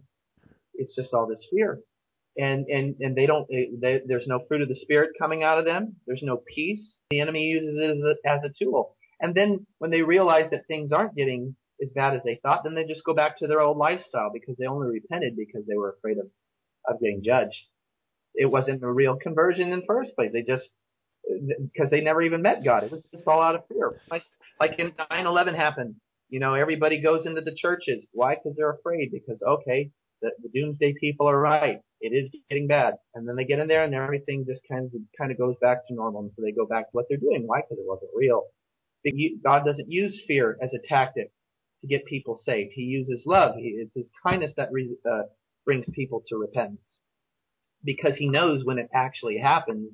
it's just all this fear. And, and, and they don't, they, there's no fruit of the Spirit coming out of them. There's no peace. The enemy uses it as a, as a tool. And then when they realize that things aren't getting as bad as they thought, then they just go back to their old lifestyle because they only repented because they were afraid of, of getting judged. It wasn't a real conversion in the first place. They just, because they never even met God. It was just all out of fear. Like, like in nine eleven happened, you know, everybody goes into the churches. Why? Because they're afraid. Because, okay, the, the doomsday people are right. It is getting bad. And then they get in there and everything just kind of, kind of goes back to normal. And so they go back to what they're doing. Why? Because it wasn't real. God doesn't use fear as a tactic to get people saved. He uses love. He, it's his kindness that re, uh, brings people to repentance, because he knows when it actually happens,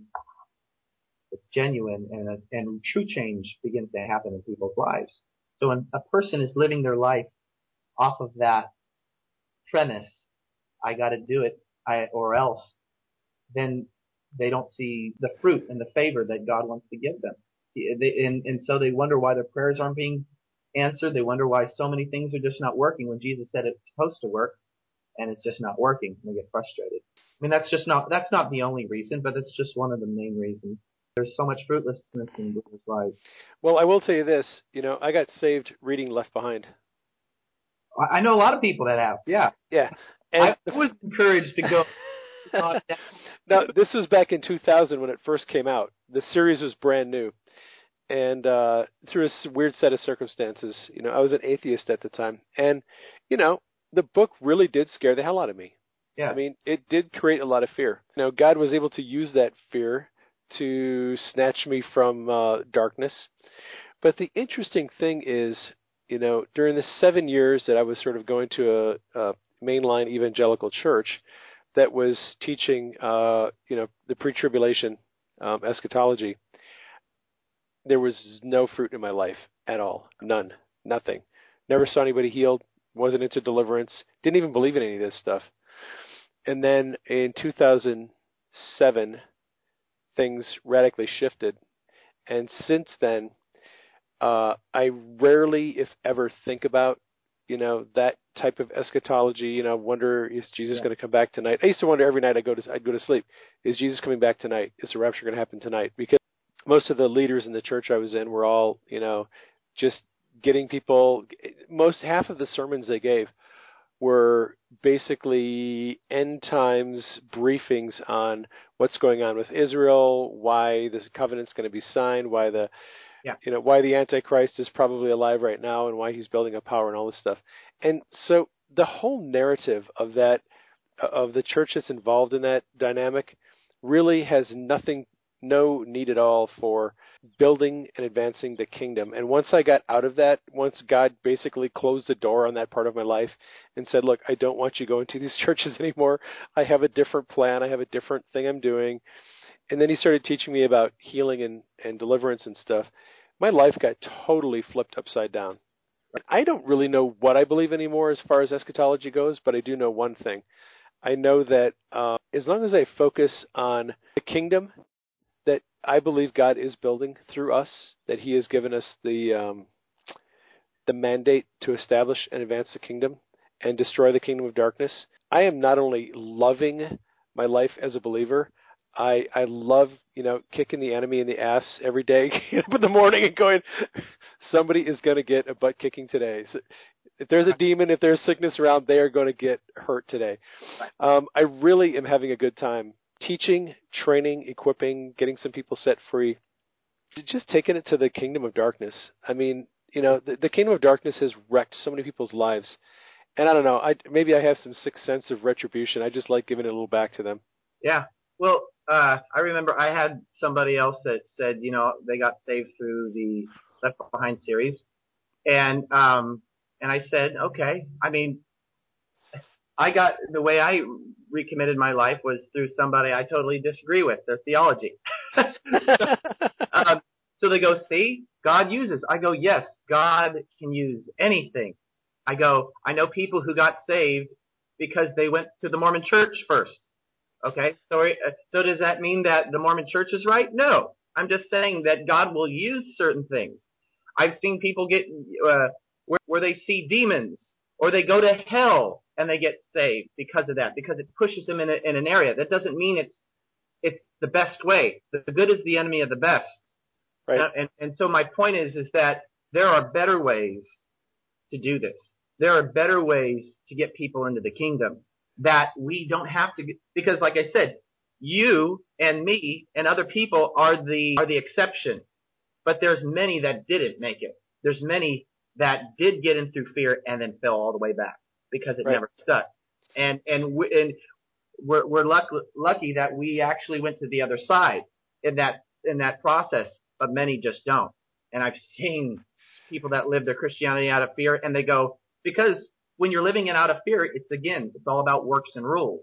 it's genuine, and a, and true change begins to happen in people's lives. So when a person is living their life off of that premise, I got to do it I, or else, then they don't see the fruit and the favor that God wants to give them. He, they, and, and so they wonder why their prayers aren't being answered. They wonder why so many things are just not working when Jesus said it's supposed to work, and it's just not working, and they get frustrated. I mean, that's just not that's not the only reason, but it's just one of the main reasons. There's so much fruitlessness in people's lives. Well, I will tell you this. You know, I got saved reading Left Behind. I know a lot of people that have. Yeah. Yeah. And I was encouraged to go. Now, this was back in two thousand when it first came out. The series was brand new. And uh, through a weird set of circumstances, you know, I was an atheist at the time. And, you know, the book really did scare the hell out of me. Yeah. I mean, it did create a lot of fear. Now, God was able to use that fear to snatch me from uh, darkness. But the interesting thing is, you know, during the seven years that I was sort of going to a, a mainline evangelical church that was teaching, uh, you know, the pre-tribulation um, eschatology, there was no fruit in my life at all. None. Nothing. Never saw anybody healed. Wasn't into deliverance. Didn't even believe in any of this stuff. And then in two thousand seven... things radically shifted, and since then, uh, I rarely, if ever, think about, you know, that type of eschatology. You know, wonder, is Jesus yeah. going to come back tonight? I used to wonder every night I go to, I'd go to sleep, is Jesus coming back tonight? Is the rapture going to happen tonight? Because most of the leaders in the church I was in were all, you know, just getting people. Most half of the sermons they gave were basically end times briefings on what's going on with Israel, why this covenant's going to be signed, why the yeah. you know why the Antichrist is probably alive right now, and why he's building up power and all this stuff. And so the whole narrative of that, of the church that's involved in that dynamic, really has nothing, no need at all for building and advancing the kingdom. And once I got out of that, once God basically closed the door on that part of my life and said, look, I don't want you going to these churches anymore. I have a different plan. I have a different thing I'm doing. And then he started teaching me about healing and, and deliverance and stuff. My life got totally flipped upside down. I don't really know what I believe anymore as far as eschatology goes, but I do know one thing. I know that uh, as long as I focus on the kingdom that I believe God is building through us, that he has given us the um, the mandate to establish and advance the kingdom and destroy the kingdom of darkness, I am not only loving my life as a believer, I, I love, you know, kicking the enemy in the ass every day, getting up in the morning and going, somebody is going to get a butt kicking today. So if there's a demon, if there's sickness around, they are going to get hurt today. Um, I really am having a good time teaching, training, equipping, getting some people set free, just taking it to the kingdom of darkness. I mean, you know, the, the kingdom of darkness has wrecked so many people's lives. And I don't know, I, maybe I have some sixth sense of retribution. I just like giving it a little back to them. Yeah. Well, uh, I remember I had somebody else that said, you know, they got saved through the Left Behind series. And, um, and I said, okay, I mean, I got, the way I recommitted my life was through somebody I totally disagree with, their theology. so, um, so they go, see, God uses. I go, yes, God can use anything. I go, I know people who got saved because they went to the Mormon church first. Okay, so, uh, so does that mean that the Mormon church is right? No, I'm just saying that God will use certain things. I've seen people get uh, where, where they see demons or they go to hell and they get saved because of that, because it pushes them in, a, in an area. That doesn't mean it's it's the best way. The good is the enemy of the best. Right. And, and, and so my point is, is that there are better ways to do this. There are better ways to get people into the kingdom. That we don't have to, because like I said, you and me and other people are the are the exception, but there's many that didn't make it. There's many that did get in through fear and then fell all the way back because it right. never stuck. And and we, and we're we're luck, lucky that we actually went to the other side in that in that process, but many just don't. And I've seen people that live their Christianity out of fear, and they go because. When you're living it out of fear, it's again, it's all about works and rules.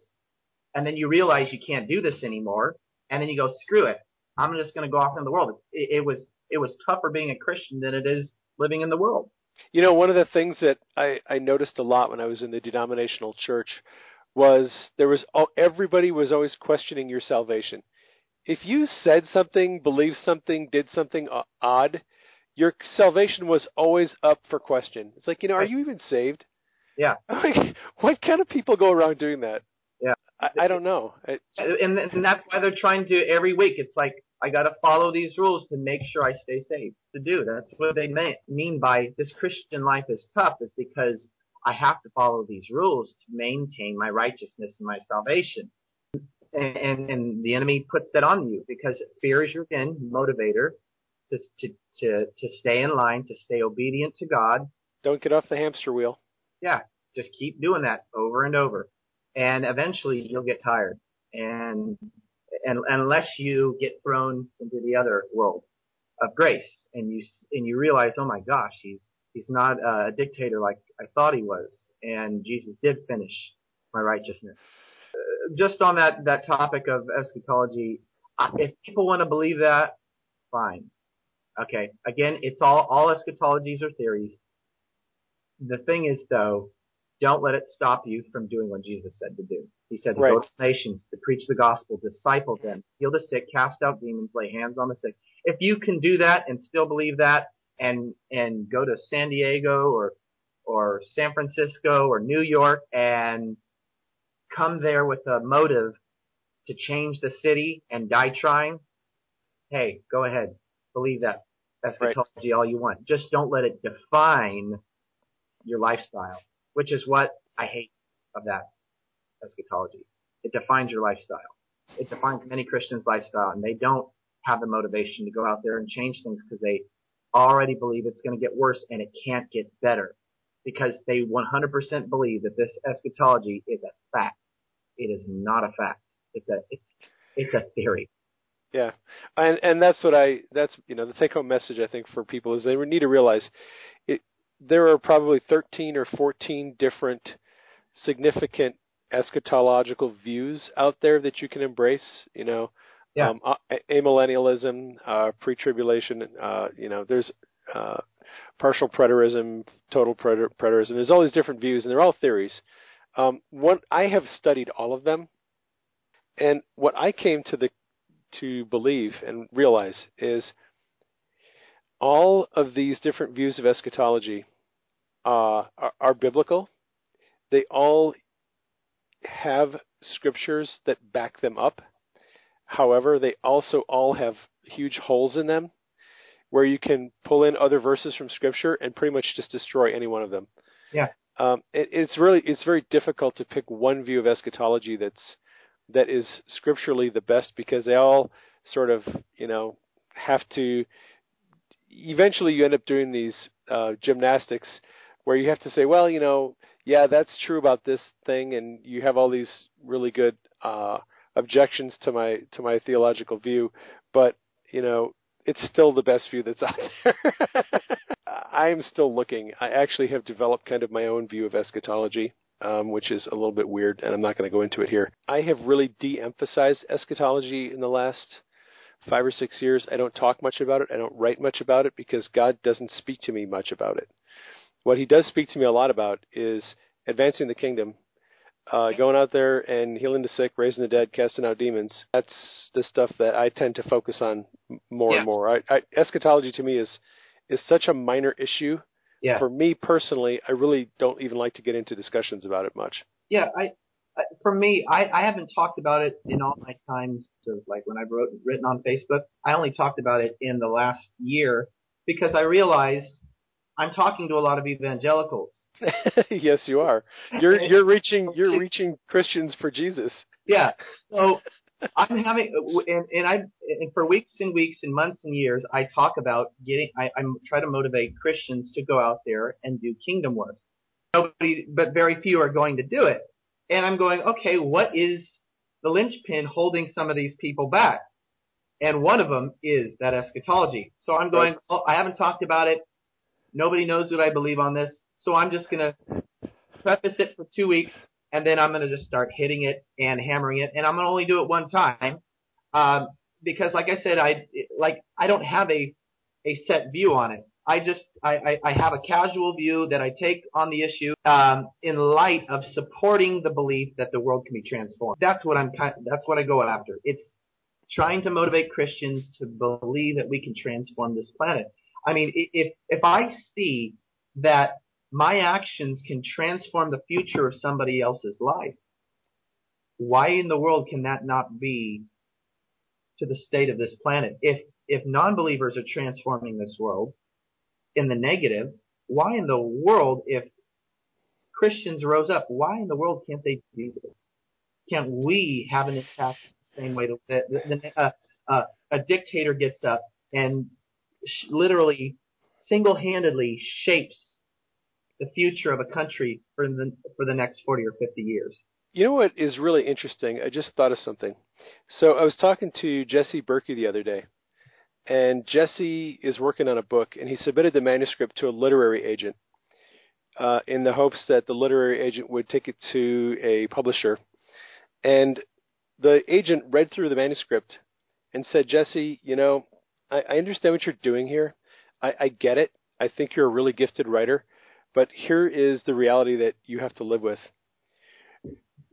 And then you realize you can't do this anymore. And then you go, screw it. I'm just going to go off into the world. It, it was it was tougher being a Christian than it is living in the world. You know, one of the things that I, I noticed a lot when I was in the denominational church was there was all, everybody was always questioning your salvation. If you said something, believed something, did something odd, your salvation was always up for question. It's like, you know, are you even saved? Yeah. Like, what kind of people go around doing that? Yeah. I, I don't know. It, and, and that's why they're trying to every week. It's like, I got to follow these rules to make sure I stay safe to do. That's what they mean by this Christian life is tough, is because I have to follow these rules to maintain my righteousness and my salvation. And, and, and the enemy puts that on you because fear is your again motivator to, to, to, to stay in line, to stay obedient to God. Don't get off the hamster wheel. Yeah, just keep doing that over and over, and eventually you'll get tired, and, and unless you get thrown into the other world of grace, and you and you realize, oh my gosh, he's he's not a dictator like I thought he was, and Jesus did finish my righteousness. Uh, just on that that topic of eschatology, if people want to believe that, fine. Okay, again, it's all all eschatologies are theories. The thing is, though, don't let it stop you from doing what Jesus said to do. He said to right. go to nations, to preach the gospel, disciple them, heal the sick, cast out demons, lay hands on the sick. If you can do that and still believe that and and go to San Diego or or San Francisco or New York and come there with a motive to change the city and die trying, hey, go ahead. Believe that. That's eschatology all you want. Just don't let it define your lifestyle, which is what I hate of that eschatology. It defines your lifestyle. It defines many Christians' lifestyle, and they don't have the motivation to go out there and change things because they already believe it's going to get worse and it can't get better because they one hundred percent believe that this eschatology is a fact. It is not a fact. It's a it's it's a theory. Yeah, and and that's what I that's you know the take home message I think for people is they need to realize it. There are probably thirteen or fourteen different significant eschatological views out there that you can embrace. You know, yeah. um, amillennialism, uh, pre-tribulation. Uh, you know, there's uh, partial preterism, total preter- preterism. There's all these different views, and they're all theories. Um, what I have studied all of them, and what I came to the to believe and realize is all of these different views of eschatology uh, are, are biblical. They all have scriptures that back them up. However, they also all have huge holes in them where you can pull in other verses from scripture and pretty much just destroy any one of them. Yeah. Um, it, it's really it's very difficult to pick one view of eschatology that's that is scripturally the best because they all sort of you know have to. Eventually, you end up doing these uh, gymnastics where you have to say, well, you know, yeah, that's true about this thing, and you have all these really good uh, objections to my to my theological view, but you know, it's still the best view that's out there. I'm still looking. I actually have developed kind of my own view of eschatology, um, which is a little bit weird, and I'm not going to go into it here. I have really de-emphasized eschatology in the last five or six years. I don't talk much about it. I don't write much about it because God doesn't speak to me much about it. What he does speak to me a lot about is advancing the kingdom, uh, going out there and healing the sick, raising the dead, casting out demons. That's the stuff that I tend to focus on more yeah. and more. I, I, eschatology to me is is such a minor issue. Yeah. For me personally, I really don't even like to get into discussions about it much. Yeah, I, I for me, I, I haven't talked about it in all my times. So like when I've wrote, written on Facebook, I only talked about it in the last year because I realized I'm talking to a lot of evangelicals. Yes, you are. You're you're reaching you're reaching Christians for Jesus. Yeah. So I'm having, and, and I, and for weeks and weeks and months and years, I talk about getting, I, I try to motivate Christians to go out there and do kingdom work. Nobody, but very few are going to do it. And I'm going, okay, what is the linchpin holding some of these people back? And one of them is that eschatology. So I'm going, oh, I haven't talked about it. Nobody knows what I believe on this. So I'm just going to preface it for two weeks. And then I'm going to just start hitting it and hammering it. And I'm going to only do it one time um, because, like I said, I like I don't have a, a set view on it. I just I, I, I have a casual view that I take on the issue um, in light of supporting the belief that the world can be transformed. That's what I'm that's what I go after. It's trying to motivate Christians to believe that we can transform this planet. I mean, if if I see that my actions can transform the future of somebody else's life, why in the world can that not be to the state of this planet? If if non-believers are transforming this world in the negative, why in the world, if Christians rose up, why in the world can't they do this? Can't we have an impact the same way that the, uh, uh, a dictator gets up and sh- literally single-handedly shapes the future of a country for the for the next forty or fifty years? You know what is really interesting? I just thought of something. So I was talking to Jesse Berkey the other day, and Jesse is working on a book, and he submitted the manuscript to a literary agent uh, in the hopes that the literary agent would take it to a publisher. And the agent read through the manuscript and said, Jesse, you know, I, I understand what you're doing here. I, I get it. I think you're a really gifted writer. But here is the reality that you have to live with.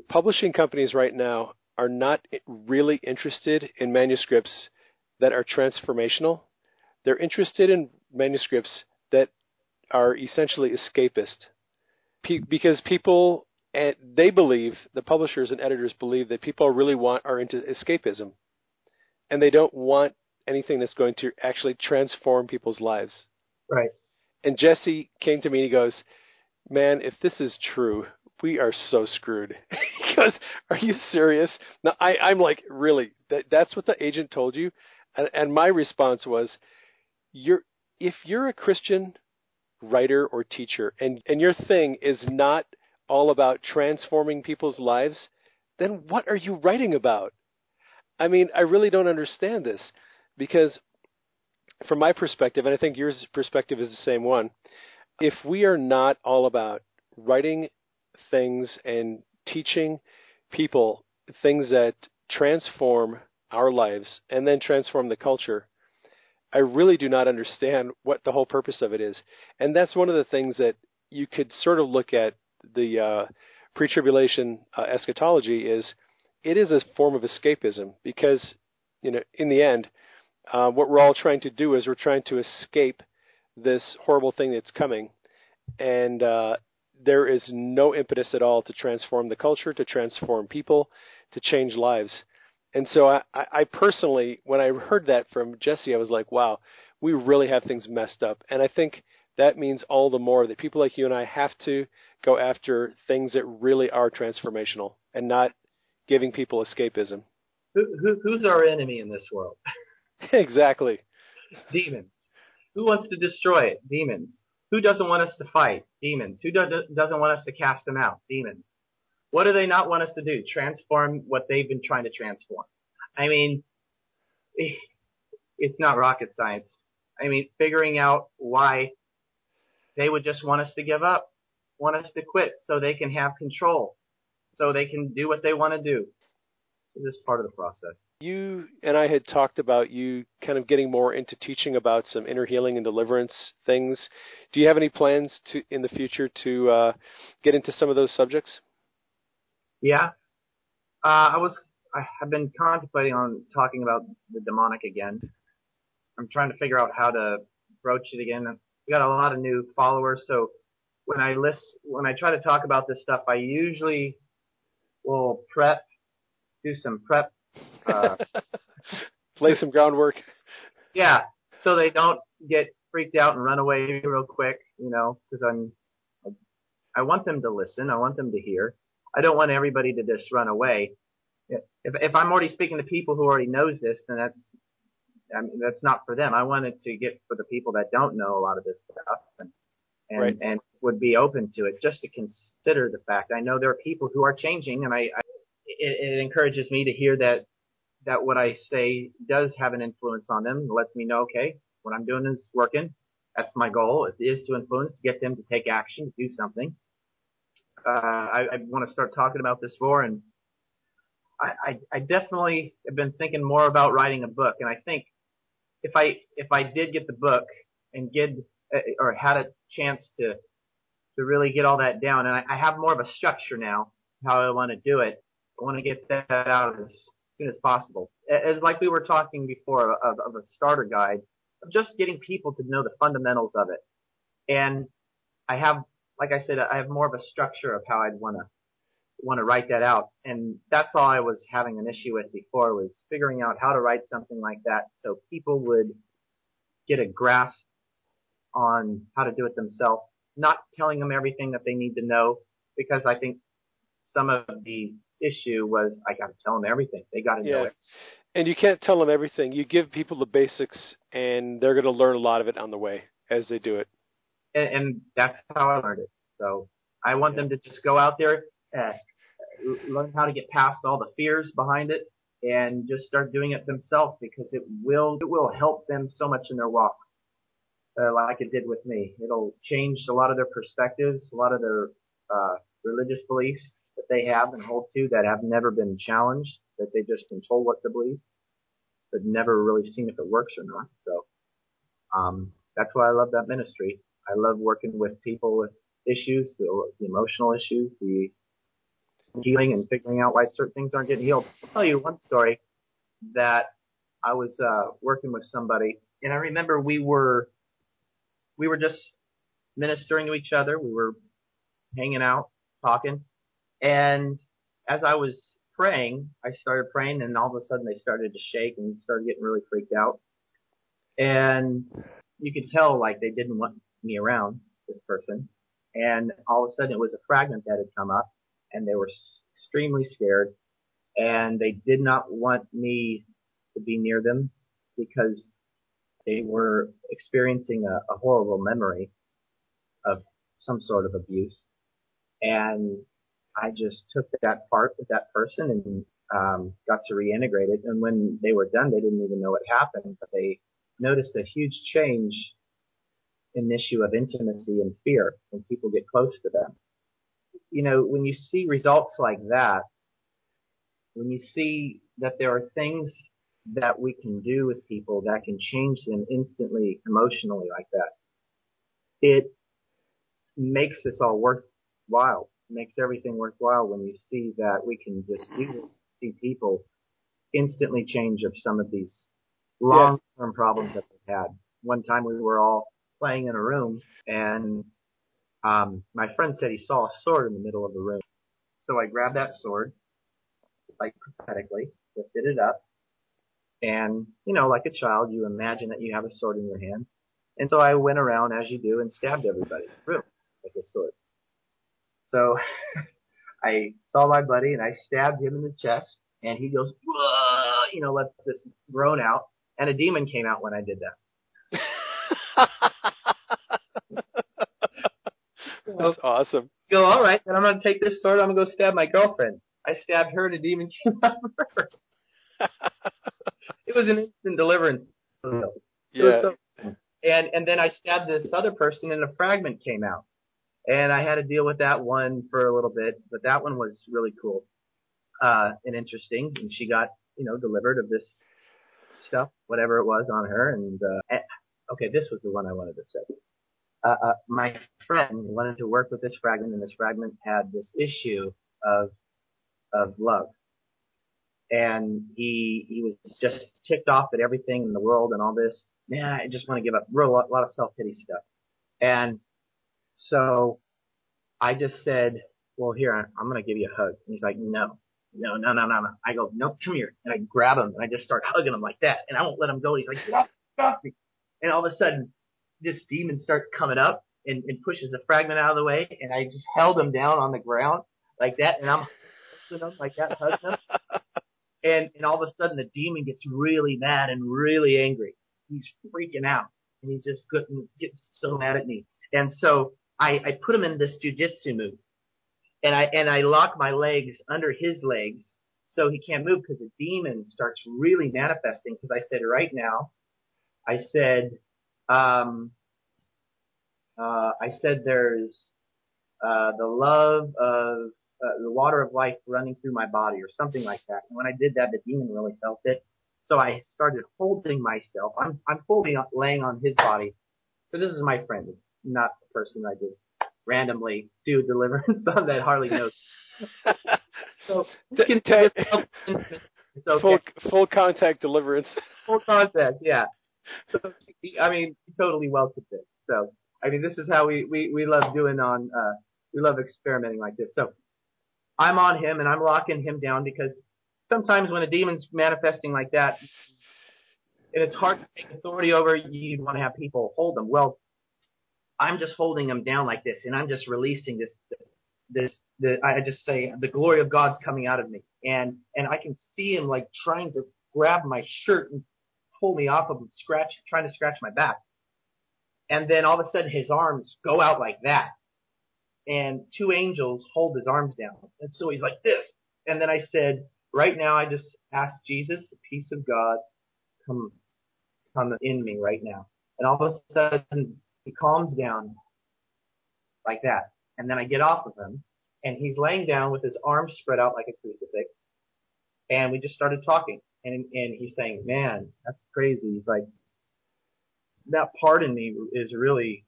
Publishing companies right now are not really interested in manuscripts that are transformational. They're interested in manuscripts that are essentially escapist. Pe- because people, and they believe, the publishers and editors believe that people really want are into escapism. And they don't want anything that's going to actually transform people's lives. Right. And Jesse came to me and he goes, man, if this is true, we are so screwed. Because are you serious? No, I, I'm like, really, that, that's what the agent told you? And, and my response was, you're if you're a Christian writer or teacher and, and your thing is not all about transforming people's lives, then what are you writing about? I mean, I really don't understand this, because from my perspective, and I think your perspective is the same one, if we are not all about writing things and teaching people things that transform our lives and then transform the culture, I really do not understand what the whole purpose of it is. And that's one of the things that you could sort of look at the uh, pre-tribulation uh, eschatology is, it is a form of escapism, because, you know, in the end, uh, what we're all trying to do is we're trying to escape this horrible thing that's coming. And uh, there is no impetus at all to transform the culture, to transform people, to change lives. And so I, I personally, when I heard that from Jesse, I was like, wow, we really have things messed up. And I think that means all the more that people like you and I have to go after things that really are transformational and not giving people escapism. Who, who, who's our enemy in this world? Exactly. Demons. Who wants to destroy it? Demons. Who doesn't want us to fight? Demons. Who do, doesn't want us to cast them out? Demons. What do they not want us to do? Transform what they've been trying to transform. I mean, it's not rocket science. I mean, figuring out why they would just want us to give up, want us to quit so they can have control, so they can do what they want to do. This is part of the process. You and I had talked about you kind of getting more into teaching about some inner healing and deliverance things. Do you have any plans to in the future to uh, get into some of those subjects? Yeah, uh, I was. I have been contemplating on talking about the demonic again. I'm trying to figure out how to broach it again. We got a lot of new followers, so when I list, when I try to talk about this stuff, I usually will prep, do some prep, uh, lay some groundwork. Yeah, so they don't get freaked out and run away real quick, you know, because I'm. I want them to listen. I want them to hear. I don't want everybody to just run away. If, if I'm already speaking to people who already knows this, then that's, I mean, that's not for them. I wanted to get for the people that don't know a lot of this stuff and, and, right. and would be open to it, just to consider the fact. I know there are people who are changing, and I, I it, it encourages me to hear that, that what I say does have an influence on them. It lets me know, okay, what I'm doing is working. That's my goal. It is to influence, to get them to take action, to do something. Uh, I, I want to start talking about this more, and I, I, I definitely have been thinking more about writing a book. And I think if I if I did get the book and get uh, or had a chance to to really get all that down, and I, I have more of a structure now how I want to do it. I want to get that out as soon as possible. It's like we were talking before of, of a starter guide, of just getting people to know the fundamentals of it. And I have. Like I said, I have more of a structure of how I'd want to want to write that out. And that's all I was having an issue with before, was figuring out how to write something like that so people would get a grasp on how to do it themselves, not telling them everything that they need to know, because I think some of the issue was I got to tell them everything. They got to yeah. know it. And you can't tell them everything. You give people the basics, and they're going to learn a lot of it on the way as they do it. And, and that's how I learned it. So I want yeah. them to just go out there, uh, learn how to get past all the fears behind it, and just start doing it themselves, because it will it will help them so much in their walk, uh, like it did with me. It'll change a lot of their perspectives, a lot of their uh, religious beliefs that they have and hold to, that have never been challenged, that they've just been told what to believe, but never really seen if it works or not. So um, that's why I love that ministry. I love working with people with issues, the, the emotional issues, the healing, and figuring out why certain things aren't getting healed. I'll tell you one story that I was uh, working with somebody, and I remember we were we were just ministering to each other. We were hanging out, talking, and as I was praying, I started praying, and all of a sudden they started to shake and started getting really freaked out, and you could tell like they didn't want me around this person, And all of a sudden it was a fragment that had come up, and they were extremely scared, and they did not want me to be near them because they were experiencing a, a horrible memory of some sort of abuse. And I just took that part with that person and um got to reintegrate it. And when they were done, they didn't even know what happened, but they noticed a huge change in the issue of intimacy and fear when people get close to them. You know, when you see results like that, when you see that there are things that we can do with people that can change them instantly, emotionally like that, it makes this all worthwhile. It makes everything worthwhile when you see that we can just do, see people instantly change of some of these long-term yeah. problems that they've had. One time we were all playing in a room, and um my friend said he saw a sword in the middle of the room. So I grabbed that sword, like prophetically, lifted it up, and, you know, like a child, you imagine that you have a sword in your hand. And so I went around, as you do, and stabbed everybody in the room with this sword. So I saw my buddy, and I stabbed him in the chest, and he goes, "Whoa," you know, let this groan out, and a demon came out when I did that. That's awesome. I go, all right, then I'm going to take this sword, I'm going to go stab my girlfriend. I stabbed her, and a demon came out of her. It was an instant deliverance. Yeah. So, and and then I stabbed this other person, and a fragment came out. And I had to deal with that one for a little bit, but that one was really cool uh, and interesting. And she got, you know, delivered of this stuff, whatever it was on her. And, uh, and okay, this was the one I wanted to say. Uh, uh, my friend wanted to work with this fragment, and this fragment had this issue of of love. And he he was just ticked off at everything in the world and all this. Nah, I just want to give up. Real, a lot of self-pity stuff. And so I just said, well, here, I'm going to give you a hug. And he's like, no, no, no, no, no, no. I go, no, come here. And I grab him, and I just start hugging him like that. And I won't let him go. He's like, get off, get off me. And all of a sudden, this demon starts coming up and, and pushes the fragment out of the way. And I just held him down on the ground like that. And I'm hugging him like that, hugging him. And, and all of a sudden, the demon gets really mad and really angry. He's freaking out, and he's just getting, getting so mad at me. And so I, I put him in this jujitsu move, and I and I lock my legs under his legs so he can't move, because the demon starts really manifesting. Because I said, right now, I said, um, uh, I said, there's uh, the love of Uh, the water of life running through my body, or something like that. And when I did that, the demon really felt it. So I started holding myself. I'm, I'm holding up, laying on his body. So this is my friend. It's not the person I just randomly do deliverance on that hardly knows. So you can tell it's okay. Full, full contact deliverance. Full contact, yeah. So, I mean, totally welcomed it. So, I mean, this is how we, we, we love doing on, uh, we love experimenting like this. So, I'm on him, and I'm locking him down, because sometimes when a demon's manifesting like that, and it's hard to take authority over, you'd want to have people hold them. Well, I'm just holding him down like this, and I'm just releasing this, this, the, I just say, the glory of God's coming out of me. And, and I can see him like trying to grab my shirt and pull me off of him, scratch, trying to scratch my back. And then all of a sudden his arms go out like that. And two angels hold his arms down. And so he's like this. And then I said, right now, I just ask Jesus, the peace of God, come, come in me right now. And all of a sudden, he calms down like that. And then I get off of him. And he's laying down with his arms spread out like a crucifix. And we just started talking. And, and he's saying, man, that's crazy. He's like, that part in me is really,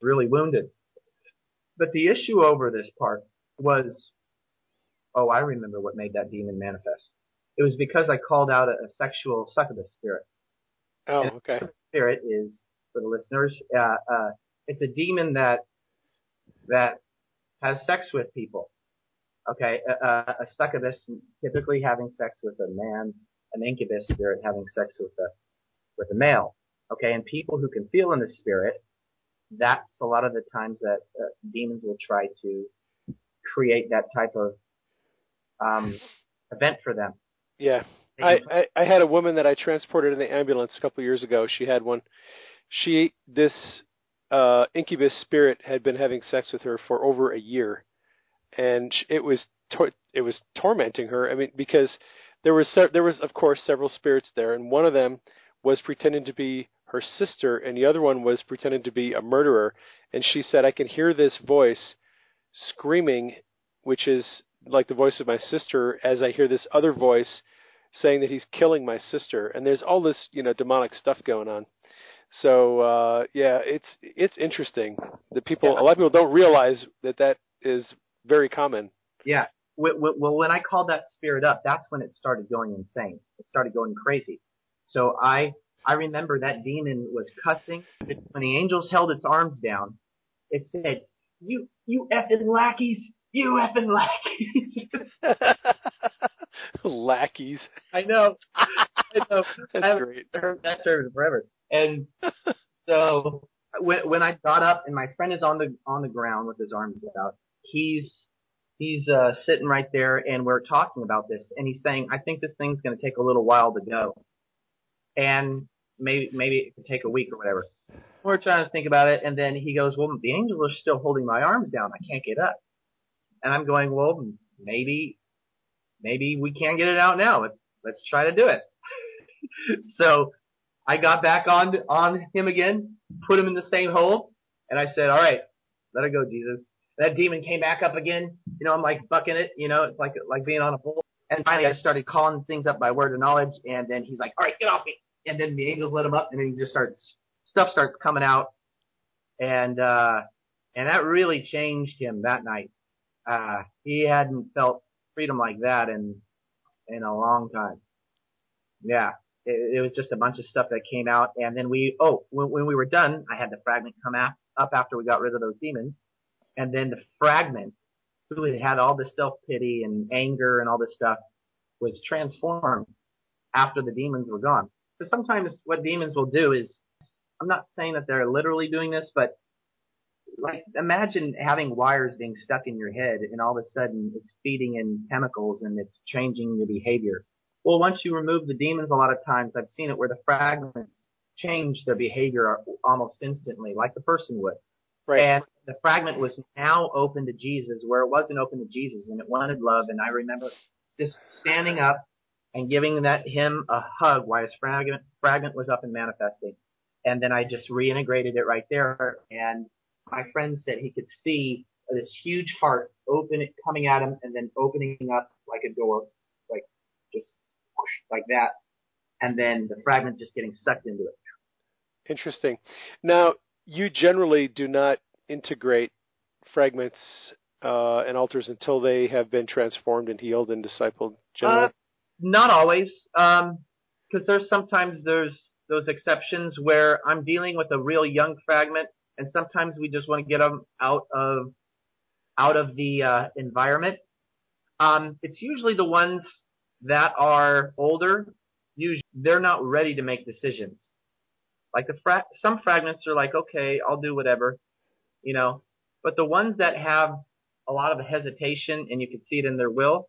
really wounded. But the issue over this part was, oh, I remember what made that demon manifest. It was because I called out a, a sexual succubus spirit. Oh, and okay. Spirit is, for the listeners, uh, uh, it's a demon that that has sex with people. Okay, uh, a succubus typically having sex with a man, an incubus spirit having sex with a with a male. Okay, and people who can feel in the spirit that's a lot of the times that uh, demons will try to create that type of um, event for them. Yeah. I, I, I had a woman that I transported in the ambulance a couple of years ago. She had one. She, this uh, incubus spirit had been having sex with her for over a year, and it was tor- it was tormenting her. I mean, because there was se- there was of course several spirits there, and one of them was pretending to be her sister, and the other one was pretending to be a murderer. And she said, "I can hear this voice screaming, which is like the voice of my sister, as I hear this other voice saying that he's killing my sister." And there's all this, you know, demonic stuff going on. So, uh, yeah, it's, it's interesting that people, yeah. a lot of people don't realize that that is very common. Yeah. Well, when I called that spirit up, that's when it started going insane. It started going crazy. So I, I remember that demon was cussing. When the angels held its arms down, it said, you, you effing lackeys, you effing lackeys. Lackeys. I know. I know. That's I haven't great. Heard that term forever. And so when, when I got up and my friend is on the on the ground with his arms out, he's he's uh, sitting right there and we're talking about this, and he's saying, "I think this thing's going to take a little while to go, and maybe maybe it could take a week or whatever." We're trying to think about it, and then he goes, "Well, the angels are still holding my arms down. I can't get up." And I'm going, "Well, maybe." Maybe we can't get it out now. Let's try to do it." So I got back on on him again, put him in the same hole, and I said, "All right, let it go, Jesus." That demon came back up again. You know, I'm like bucking it. You know, it's like like being on a bull. And finally, I started calling things up by word of knowledge. And then he's like, "All right, get off me!" And then the angels let him up, and then he just starts stuff starts coming out, and uh, and that really changed him that night. Uh, he hadn't felt freedom like that in in a long time. Yeah, it, it was just a bunch of stuff that came out, and then we oh when, when we were done, I had the fragment come af- up after we got rid of those demons, and then the fragment, who had had all the self pity and anger and all this stuff, was transformed after the demons were gone. Because sometimes what demons will do is, I'm not saying that they're literally doing this, but like, imagine having wires being stuck in your head, and all of a sudden it's feeding in chemicals and it's changing your behavior. Well, once you remove the demons, a lot of times I've seen it where the fragments change their behavior almost instantly, like the person would. Right. And the fragment was now open to Jesus, where it wasn't open to Jesus, and it wanted love. And I remember just standing up and giving that him a hug while his fragment fragment was up and manifesting. And then I just reintegrated it right there, and my friend said he could see this huge heart open, coming at him, and then opening up like a door, like just whoosh, like that, and then the fragment just getting sucked into it. Interesting. Now, you generally do not integrate fragments uh, and altars until they have been transformed and healed and discipled. Generally, uh, not always, because um, there's sometimes there's those exceptions where I'm dealing with a real young fragment. And sometimes we just want to get them out of out of the uh, environment. Um, it's usually the ones that are older. Usually they're not ready to make decisions. Like the fra- some fragments are like, okay, I'll do whatever, you know. But the ones that have a lot of hesitation, and you can see it in their will,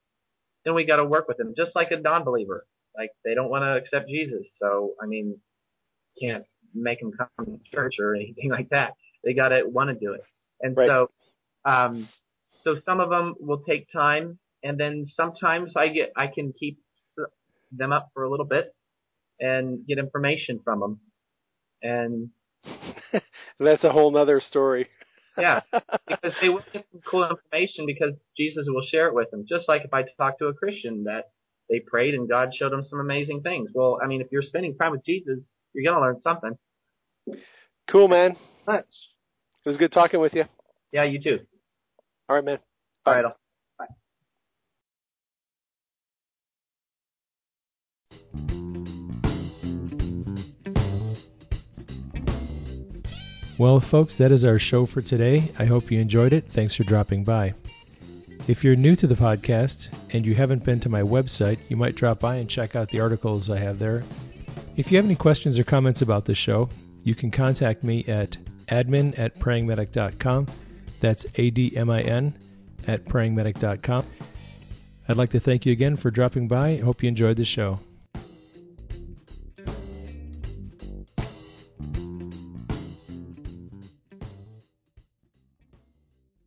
then we got to work with them. Just like a non-believer, like they don't want to accept Jesus. So I mean, can't make them come to church or anything like that. They got to want to do it. And right. so um, so some of them will take time, and then sometimes I get I can keep them up for a little bit and get information from them. And that's a whole nother story. Yeah, because they will get some cool information because Jesus will share it with them. Just like if I talk to a Christian that they prayed and God showed them some amazing things. Well, I mean, if you're spending time with Jesus, you're going to learn something. Cool, man. Thanks. It was good talking with you. Yeah, you too. All right, man. Bye. All right. I'll- Bye. Well, folks, that is our show for today. I hope you enjoyed it. Thanks for dropping by. If you're new to the podcast and you haven't been to my website, you might drop by and check out the articles I have there. If you have any questions or comments about this show, you can contact me at admin at praying medic dot com. That's A D M I N at praying medic dot com. I'd like to thank you again for dropping by. I hope you enjoyed the show.